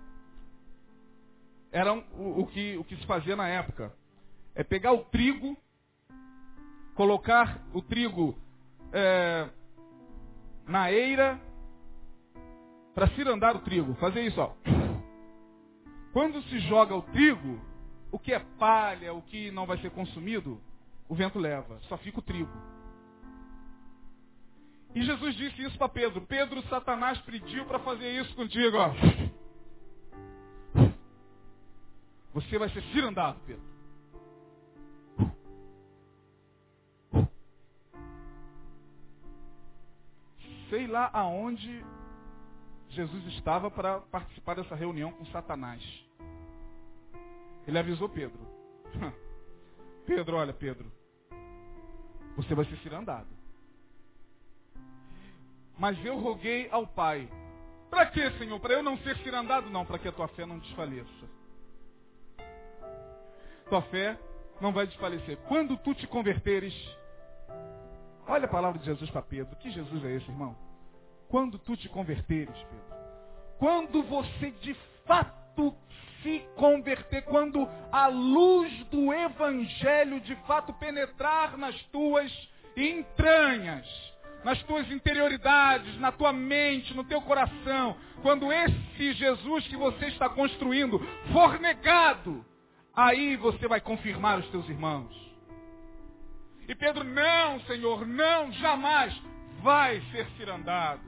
Era um, o, o, que, o que se fazia na época. É pegar o trigo, colocar o trigo é, na eira, para cirandar o trigo. Fazer isso, ó. Quando se joga o trigo, o que é palha, o que não vai ser consumido, o vento leva. Só fica o trigo. E Jesus disse isso para Pedro. Pedro, Satanás pediu para fazer isso contigo, ó. Você vai ser cirandado, Pedro. Sei lá aonde Jesus estava para participar dessa reunião com Satanás. Ele avisou Pedro. Pedro, olha, Pedro. Você vai ser cirandado. Mas eu roguei ao Pai. Para quê, Senhor? Para eu não ser cirandado? Não, para que a tua fé não desfaleça. Tua fé não vai desfalecer. Quando tu te converteres, olha a palavra de Jesus para Pedro. Que Jesus é esse, irmão? Quando tu te converteres, Pedro. Quando você de fato se converter, quando a luz do Evangelho de fato penetrar nas tuas entranhas, nas tuas interioridades, na tua mente, no teu coração, quando esse Jesus que você está construindo for negado, aí você vai confirmar os teus irmãos. E Pedro, não, Senhor, não, jamais vai ser cirandado.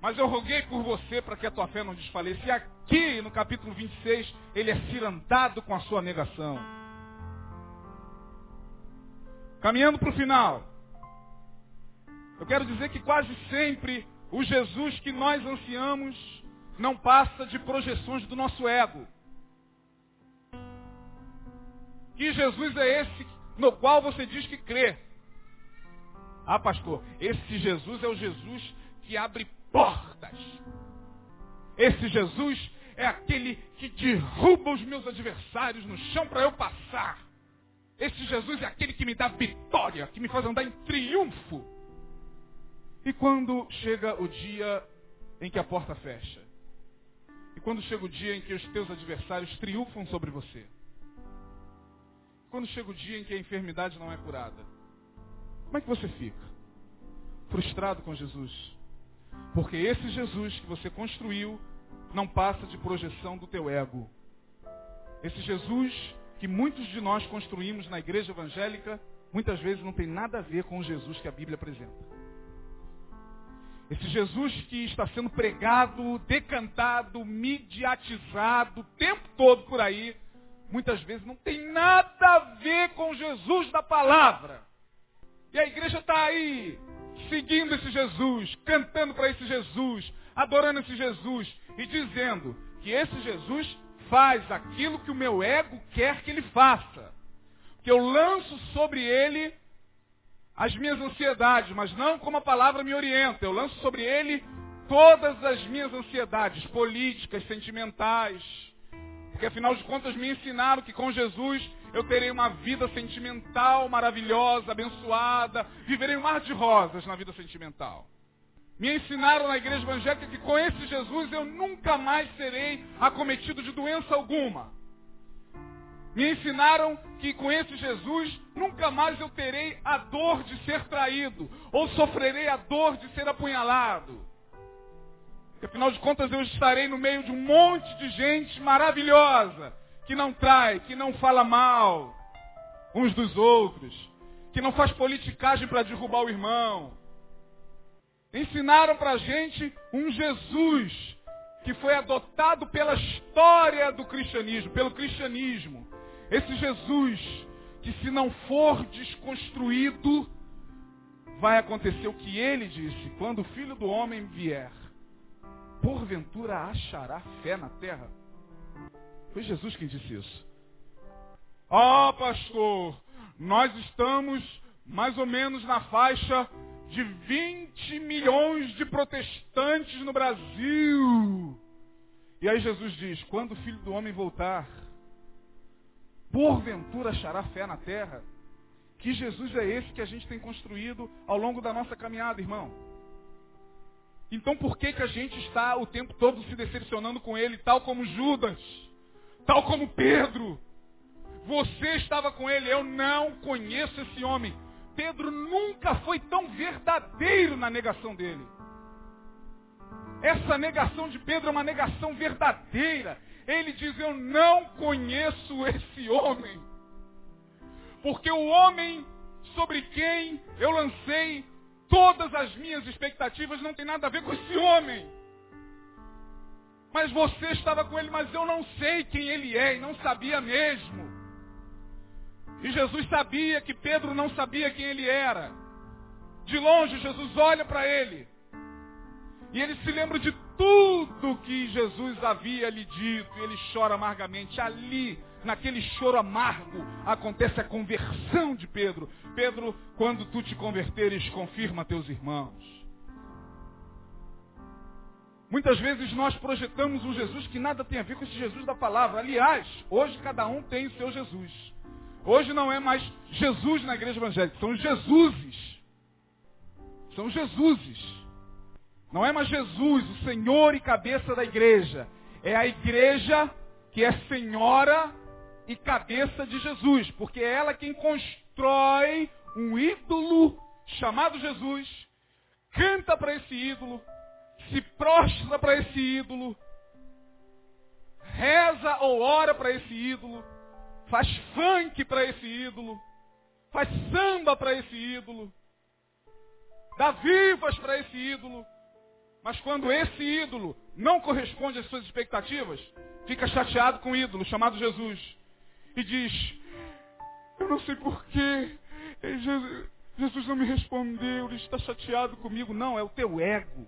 Mas eu roguei por você para que a tua fé não desfaleça. E aqui no capítulo vinte e seis, ele é cirandado com a sua negação. Caminhando para o final. Eu quero dizer que quase sempre o Jesus que nós ansiamos não passa de projeções do nosso ego. Que Jesus é esse no qual você diz que crê? Ah, pastor, esse Jesus é o Jesus que abre portas. Esse Jesus é aquele que derruba os meus adversários no chão para eu passar. Esse Jesus é aquele que me dá vitória, que me faz andar em triunfo. E quando chega o dia em que a porta fecha? E quando chega o dia em que os teus adversários triunfam sobre você? Quando chega o dia em que a enfermidade não é curada, como é que você fica? Frustrado com Jesus. Porque esse Jesus que você construiu não passa de projeção do teu ego. Esse Jesus que muitos de nós construímos na igreja evangélica, muitas vezes não tem nada a ver com o Jesus que a Bíblia apresenta. Esse Jesus que está sendo pregado, decantado, midiatizado o tempo todo por aí, muitas vezes não tem nada a ver com Jesus da palavra. E a igreja está aí, seguindo esse Jesus, cantando para esse Jesus, adorando esse Jesus e dizendo que esse Jesus faz aquilo que o meu ego quer que ele faça. Que eu lanço sobre ele as minhas ansiedades, mas não como a palavra me orienta. Eu lanço sobre ele todas as minhas ansiedades políticas, sentimentais. Porque afinal de contas me ensinaram que com Jesus eu terei uma vida sentimental maravilhosa, abençoada, viverei um mar de rosas na vida sentimental. Me ensinaram na igreja evangélica que com esse Jesus eu nunca mais serei acometido de doença alguma. Me ensinaram que com esse Jesus nunca mais eu terei a dor de ser traído ou sofrerei a dor de ser apunhalado. Porque, afinal de contas, eu estarei no meio de um monte de gente maravilhosa, que não trai, que não fala mal uns dos outros, que não faz politicagem para derrubar o irmão. Ensinaram para a gente um Jesus que foi adotado pela história do cristianismo, pelo cristianismo. Esse Jesus que, se não for desconstruído, vai acontecer o que ele disse: quando o Filho do Homem vier, porventura achará fé na terra? Foi Jesus quem disse isso. Ó oh, pastor, nós estamos mais ou menos na faixa de vinte milhões de protestantes no Brasil. E aí Jesus diz, quando o Filho do Homem voltar, porventura achará fé na terra? Que Jesus é esse que a gente tem construído ao longo da nossa caminhada, irmão? Então por que que a gente está o tempo todo se decepcionando com ele, tal como Judas, tal como Pedro? Você estava com ele, eu não conheço esse homem. Pedro nunca foi tão verdadeiro na negação dele. Essa negação de Pedro é uma negação verdadeira. Ele diz, eu não conheço esse homem. Porque o homem sobre quem eu lancei todas as minhas expectativas não tem nada a ver com esse homem. Mas você estava com ele, mas eu não sei quem ele é e não sabia mesmo. E Jesus sabia que Pedro não sabia quem ele era. De longe, Jesus olha para ele. E ele se lembra de tudo que Jesus havia lhe dito. E ele chora amargamente. Ali, naquele choro amargo, acontece a conversão de Pedro. Pedro, quando tu te converteres, confirma teus irmãos. Muitas vezes nós projetamos um Jesus que nada tem a ver com esse Jesus da palavra. Aliás, hoje cada um tem o seu Jesus. Hoje não é mais Jesus na igreja evangélica. São Jesuses. São Jesuses. Não é mais Jesus, o Senhor e cabeça da igreja. É a igreja que é senhora e cabeça de Jesus. Porque é ela quem constrói um ídolo chamado Jesus, canta para esse ídolo, se prostra para esse ídolo, reza ou ora para esse ídolo, faz funk para esse ídolo, faz samba para esse ídolo, dá vivas para esse ídolo. Mas quando esse ídolo não corresponde às suas expectativas, fica chateado com o ídolo chamado Jesus. E diz, eu não sei porquê, Jesus não me respondeu, ele está chateado comigo. Não, é o teu ego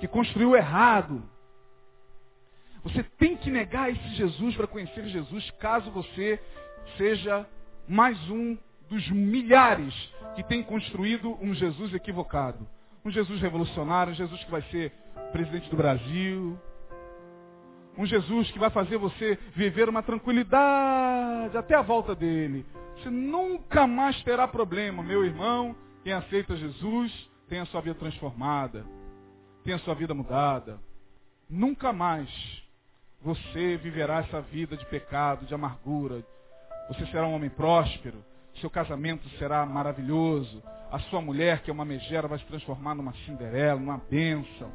que construiu errado. Você tem que negar esse Jesus para conhecer Jesus, caso você seja mais um dos milhares que tem construído um Jesus equivocado. Um Jesus revolucionário, um Jesus que vai ser presidente do Brasil. Um Jesus que vai fazer você viver uma tranquilidade até a volta dele. Você nunca mais terá problema, meu irmão. Quem aceita Jesus tem a sua vida transformada, tem a sua vida mudada. Nunca mais você viverá essa vida de pecado, de amargura. Você será um homem próspero. Seu casamento será maravilhoso. A sua mulher, que é uma megera, vai se transformar numa Cinderela, numa bênção.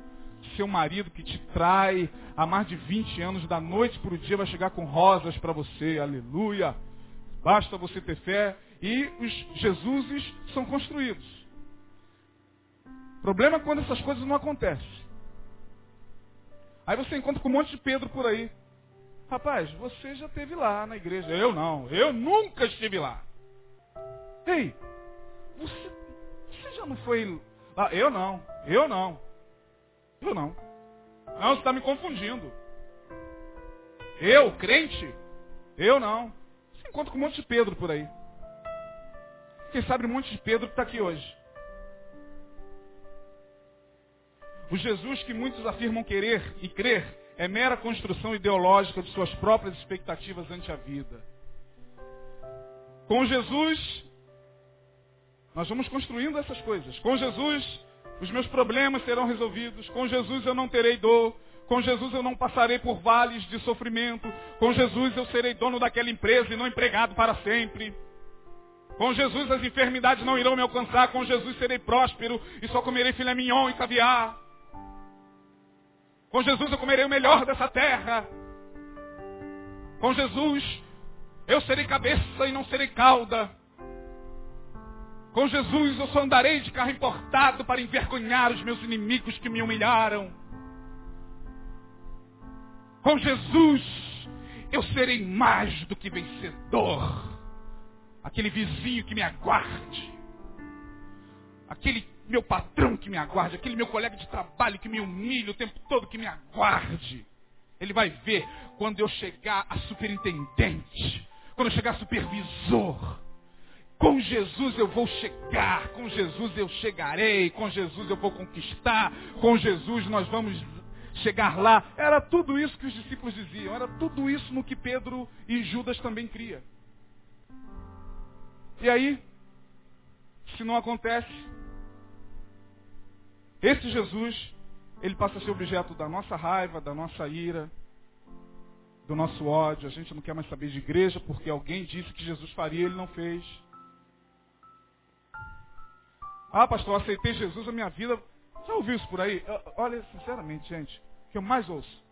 Seu marido, que te trai há mais de vinte anos, da noite para o dia, vai chegar com rosas para você. Aleluia! Basta você ter fé. E os Jesuses são construídos. O problema é quando essas coisas não acontecem. Aí você encontra com um monte de Pedro por aí. Rapaz, você já esteve lá na igreja. Eu não. Eu nunca estive lá. Ei, você, você já não foi lá? Ah, eu não, eu não, eu não. Não, você está me confundindo. Eu, crente? Eu não. Você encontra com um monte de Pedro por aí. Quem sabe um monte de Pedro que está aqui hoje. O Jesus que muitos afirmam querer e crer é mera construção ideológica de suas próprias expectativas ante a vida. Com Jesus... nós vamos construindo essas coisas. Com Jesus, os meus problemas serão resolvidos. Com Jesus eu não terei dor. Com Jesus eu não passarei por vales de sofrimento. Com Jesus eu serei dono daquela empresa e não empregado para sempre. Com Jesus as enfermidades não irão me alcançar. Com Jesus serei próspero e só comerei filé mignon e caviar. Com Jesus eu comerei o melhor dessa terra. Com Jesus eu serei cabeça e não serei cauda. Com Jesus eu só andarei de carro importado para envergonhar os meus inimigos que me humilharam. Com Jesus eu serei mais do que vencedor. Aquele vizinho que me aguarde. Aquele meu patrão que me aguarde, aquele meu colega de trabalho que me humilha o tempo todo, que me aguarde. Ele vai ver quando eu chegar a superintendente, quando eu chegar a supervisor. Com Jesus eu vou chegar, com Jesus eu chegarei, com Jesus eu vou conquistar, com Jesus nós vamos chegar lá. Era tudo isso que os discípulos diziam, era tudo isso no que Pedro e Judas também criam. E aí, se não acontece, esse Jesus, ele passa a ser objeto da nossa raiva, da nossa ira, do nosso ódio. A gente não quer mais saber de igreja porque alguém disse que Jesus faria e ele não fez. Ah, pastor, eu aceitei Jesus na minha vida. Já ouviu isso por aí? Eu, olha, sinceramente, gente, o que eu mais ouço?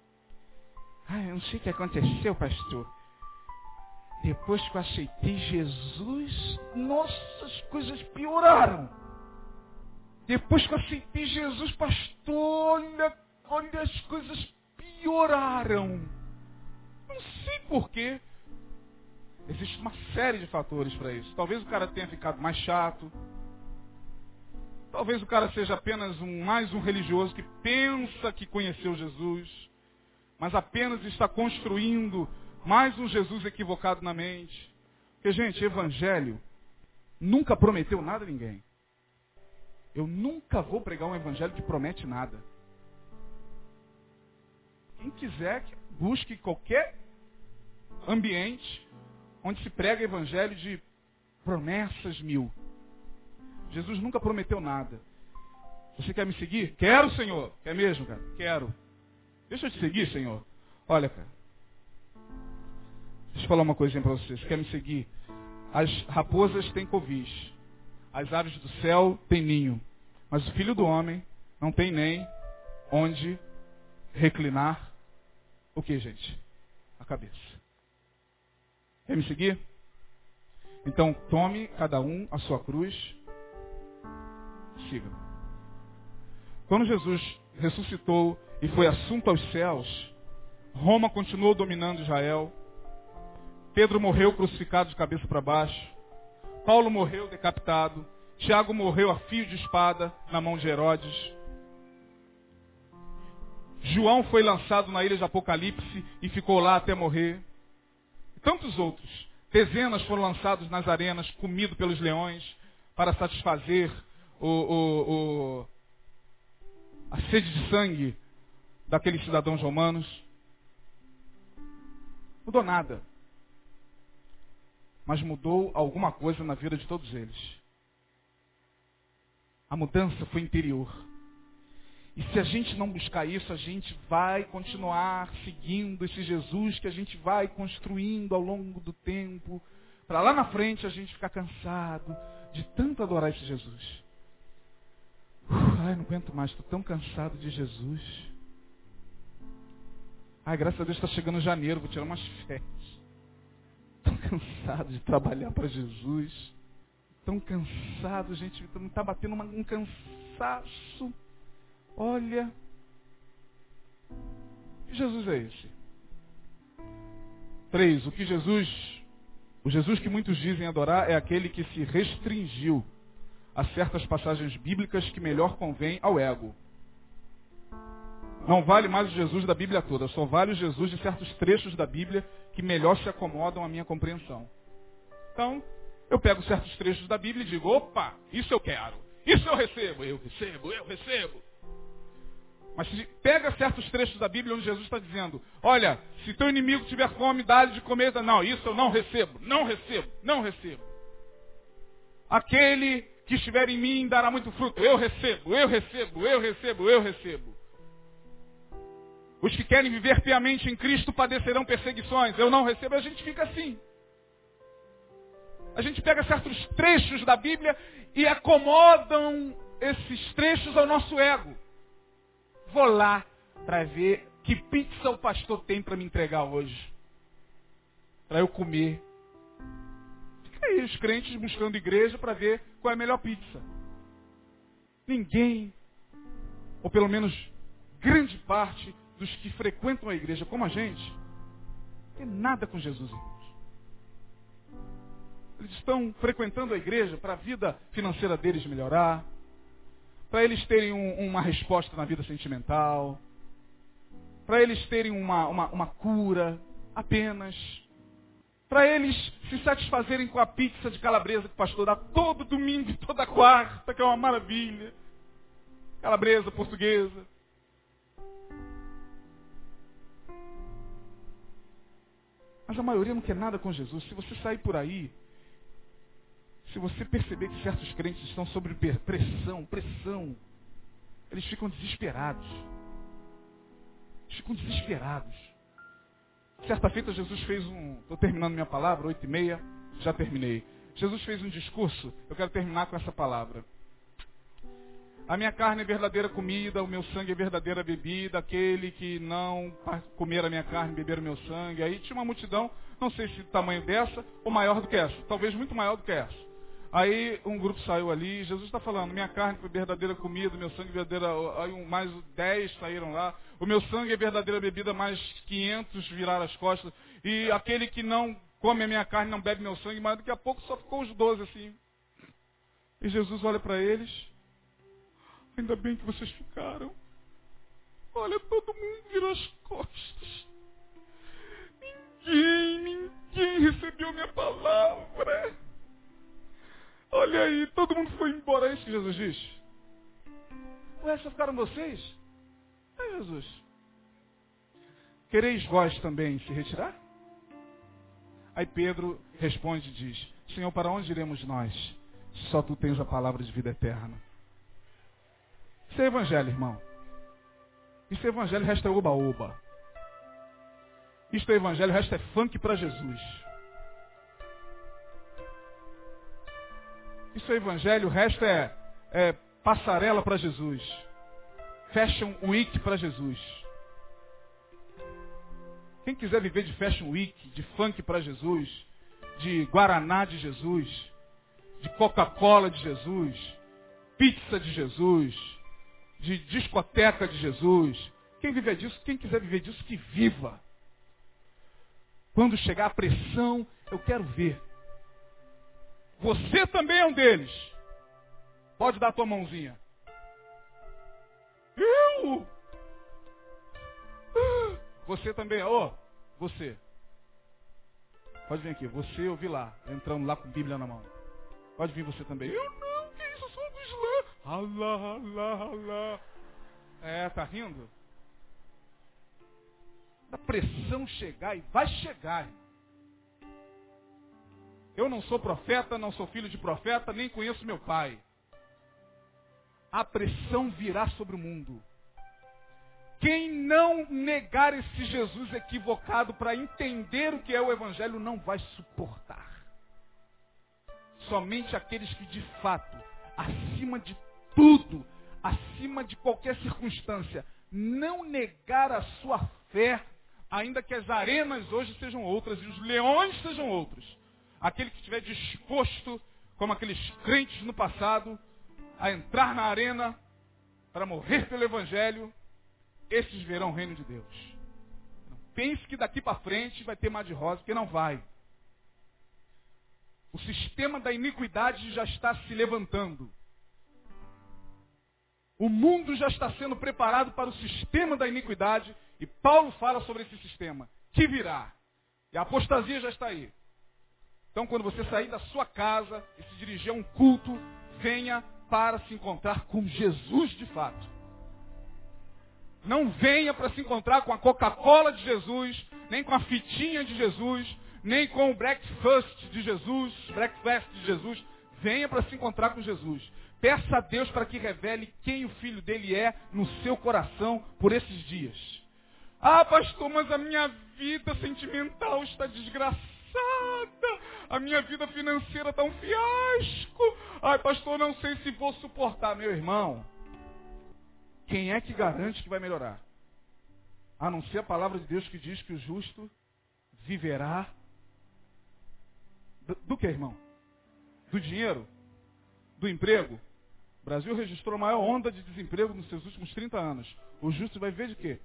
Ah, eu não sei o que aconteceu, pastor. Depois que eu aceitei Jesus, nossas coisas pioraram. Depois que eu aceitei Jesus, pastor, olha, olha as coisas pioraram. Não sei porquê. Existe uma série de fatores para isso. Talvez o cara tenha ficado mais chato. Talvez o cara seja apenas um, mais um religioso que pensa que conheceu Jesus, mas apenas está construindo mais um Jesus equivocado na mente. Porque, gente, evangelho nunca prometeu nada a ninguém. Eu nunca vou pregar um evangelho que promete nada. Quem quiser que busque qualquer ambiente onde se prega evangelho de promessas mil. Jesus nunca prometeu nada. Você quer me seguir? Quero, Senhor. Quer mesmo, cara? Quero. Deixa eu te seguir, Senhor. Olha, cara. Deixa eu falar uma coisinha para vocês. Você quer me seguir? As raposas têm covis. As aves do céu têm ninho. Mas o Filho do Homem não tem nem onde reclinar o que, gente? A cabeça. Quer me seguir? Então, tome cada um a sua cruz. Quando Jesus ressuscitou e foi assunto aos céus, Roma continuou dominando Israel. Pedro morreu crucificado de cabeça para baixo. Paulo morreu decapitado. Tiago morreu a fio de espada na mão de Herodes. João foi lançado na ilha de Apocalipse e ficou lá até morrer. E tantos outros. Dezenas foram lançados nas arenas, comido pelos leões, para satisfazer O, o, o, a sede de sangue daqueles cidadãos romanos. Mudou nada. Mas mudou alguma coisa na vida de todos eles. A mudança foi interior. E se a gente não buscar isso, a gente vai continuar seguindo esse Jesus que a gente vai construindo ao longo do tempo, para lá na frente a gente ficar cansado de tanto adorar esse Jesus. Ai, não aguento mais, estou tão cansado de Jesus. Ai, graças a Deus está chegando janeiro, vou tirar umas férias. Tão cansado de trabalhar para Jesus. Tão cansado, gente, está batendo uma, um cansaço. Olha. Que Jesus é esse? Três, o que Jesus, o Jesus que muitos dizem adorar é aquele que se restringiu a certas passagens bíblicas que melhor convém ao ego. Não vale mais o Jesus da Bíblia toda, só vale o Jesus de certos trechos da Bíblia que melhor se acomodam à minha compreensão. Então, eu pego certos trechos da Bíblia e digo, opa, isso eu quero, isso eu recebo, eu recebo, eu recebo. Mas se pega certos trechos da Bíblia onde Jesus está dizendo, olha, se teu inimigo tiver fome, dá-lhe de comer, não, isso eu não recebo, não recebo, não recebo. Aquele que estiver em mim dará muito fruto. Eu recebo, eu recebo, eu recebo, eu recebo. Os que querem viver piamente em Cristo padecerão perseguições. Eu não recebo. A gente fica assim. A gente pega certos trechos da Bíblia e acomodam esses trechos ao nosso ego. Vou lá para ver que pizza o pastor tem para me entregar hoje. Para eu comer. E aí os crentes buscando igreja para ver qual é a melhor pizza. Ninguém, ou pelo menos grande parte dos que frequentam a igreja como a gente, tem nada com Jesus, irmãos. Eles estão frequentando a igreja para a vida financeira deles melhorar, para eles terem um, uma resposta na vida sentimental, para eles terem uma, uma, uma cura apenas, para eles se satisfazerem com a pizza de calabresa que o pastor dá todo domingo e toda quarta, que é uma maravilha. Calabresa portuguesa. Mas a maioria não quer nada com Jesus. Se você sair por aí, se você perceber que certos crentes estão sob pressão, pressão, eles ficam desesperados. Eles ficam desesperados. Certa feita Jesus fez um... Estou terminando minha palavra, oito e meia, já terminei. Jesus fez um discurso, eu quero terminar com essa palavra. A minha carne é verdadeira comida, o meu sangue é verdadeira bebida, aquele que não comer a minha carne, beber o meu sangue. Aí tinha uma multidão, não sei se do tamanho dessa ou maior do que essa, talvez muito maior do que essa. Aí um grupo saiu ali, Jesus está falando, minha carne é verdadeira comida, meu sangue é verdadeira... Aí mais dez saíram lá, o meu sangue é verdadeira bebida, mais quinhentos viraram as costas. E aquele que não come a minha carne, não bebe meu sangue, mas daqui a pouco só ficou os doze assim. E Jesus olha para eles, ainda bem que vocês ficaram. Olha, todo mundo virou as costas. Ninguém, ninguém recebeu minha palavra. Olha aí, todo mundo foi embora. É isso que Jesus diz? Ué, só ficaram vocês? É, Jesus. Quereis vós também se retirar? Aí Pedro responde e diz, Senhor, para onde iremos nós? Só tu tens a palavra de vida eterna. Isso é evangelho, irmão. Isso é evangelho, o resto é oba-oba. Isto é evangelho, o resto é funk para Jesus. Isso é evangelho, o resto é, é passarela para Jesus. Fashion Week para Jesus. Quem quiser viver de Fashion Week, de funk para Jesus, de Guaraná de Jesus, de Coca-Cola de Jesus, pizza de Jesus, de discoteca de Jesus. Quem viver disso, quem quiser viver disso, que viva. Quando chegar a pressão, eu quero ver. Você também é um deles. Pode dar a tua mãozinha. Eu? Você também é. Oh, você. Pode vir aqui. Você, eu vi lá. Entrando lá com a Bíblia na mão. Pode vir você também. Eu não, que isso? Eu sou do Islã. Alá, alá, alá. É, tá rindo? A pressão chegar e vai chegar. Eu não sou profeta, não sou filho de profeta, nem conheço meu pai. A pressão virá sobre o mundo. Quem não negar esse Jesus equivocado para entender o que é o Evangelho não vai suportar. Somente aqueles que de fato, acima de tudo, acima de qualquer circunstância, não negar a sua fé, ainda que as arenas hoje sejam outras e os leões sejam outros. Aquele que estiver disposto, como aqueles crentes no passado, a entrar na arena para morrer pelo Evangelho, esses verão o reino de Deus. Não pense que daqui para frente vai ter mar de rosa, porque não vai. O sistema da iniquidade já está se levantando. O mundo já está sendo preparado para o sistema da iniquidade, e Paulo fala sobre esse sistema, que virá. E a apostasia já está aí. Então, quando você sair da sua casa e se dirigir a um culto, venha para se encontrar com Jesus de fato. Não venha para se encontrar com a Coca-Cola de Jesus, nem com a fitinha de Jesus, nem com o breakfast de Jesus, breakfast de Jesus. Venha para se encontrar com Jesus. Peça a Deus para que revele quem o Filho dele é no seu coração por esses dias. Ah, pastor, mas a minha vida sentimental está desgraçada. A minha vida financeira está um fiasco. Ai, pastor, não sei se vou suportar. Meu irmão, quem é que garante que vai melhorar? A não ser a palavra de Deus que diz que o justo viverá do, do que, irmão? Do dinheiro? Do emprego? O Brasil registrou a maior onda de desemprego nos seus últimos trinta anos. O justo vai viver de quê?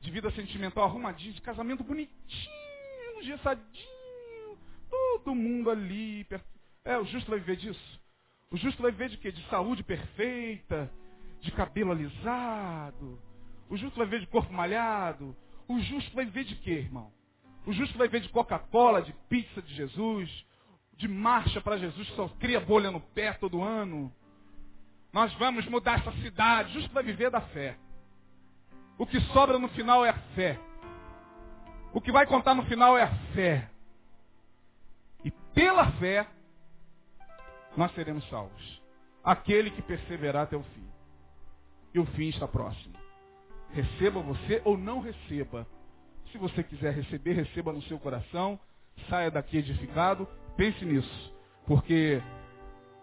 De vida sentimental arrumadinha, de casamento bonitinho, engessadinho, todo mundo ali perto. É, o justo vai viver disso? O justo vai viver de quê? De saúde perfeita, de cabelo alisado. O justo vai viver de corpo malhado. O justo vai viver de quê, irmão? O justo vai viver de Coca-Cola, de pizza de Jesus, de marcha para Jesus, que só cria bolha no pé todo ano. Nós vamos mudar essa cidade. O justo vai viver da fé. O que sobra no final é a fé. O que vai contar no final é a fé. E pela fé, nós seremos salvos. Aquele que perseverar até o fim. E o fim está próximo. Receba você ou não receba. Se você quiser receber, receba no seu coração. Saia daqui edificado. Pense nisso. Porque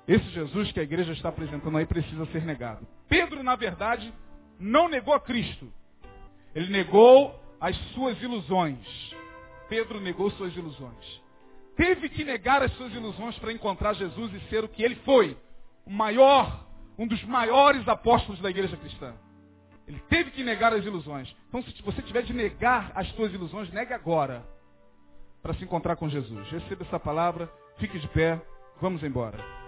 esse Jesus que a igreja está apresentando aí precisa ser negado. Pedro, na verdade, não negou a Cristo. Ele negou as suas ilusões. Pedro negou suas ilusões. Teve que negar as suas ilusões para encontrar Jesus e ser o que ele foi. O maior, um dos maiores apóstolos da igreja cristã. Ele teve que negar as ilusões. Então, se você tiver de negar as suas ilusões, negue agora. Para se encontrar com Jesus. Receba essa palavra, fique de pé, vamos embora.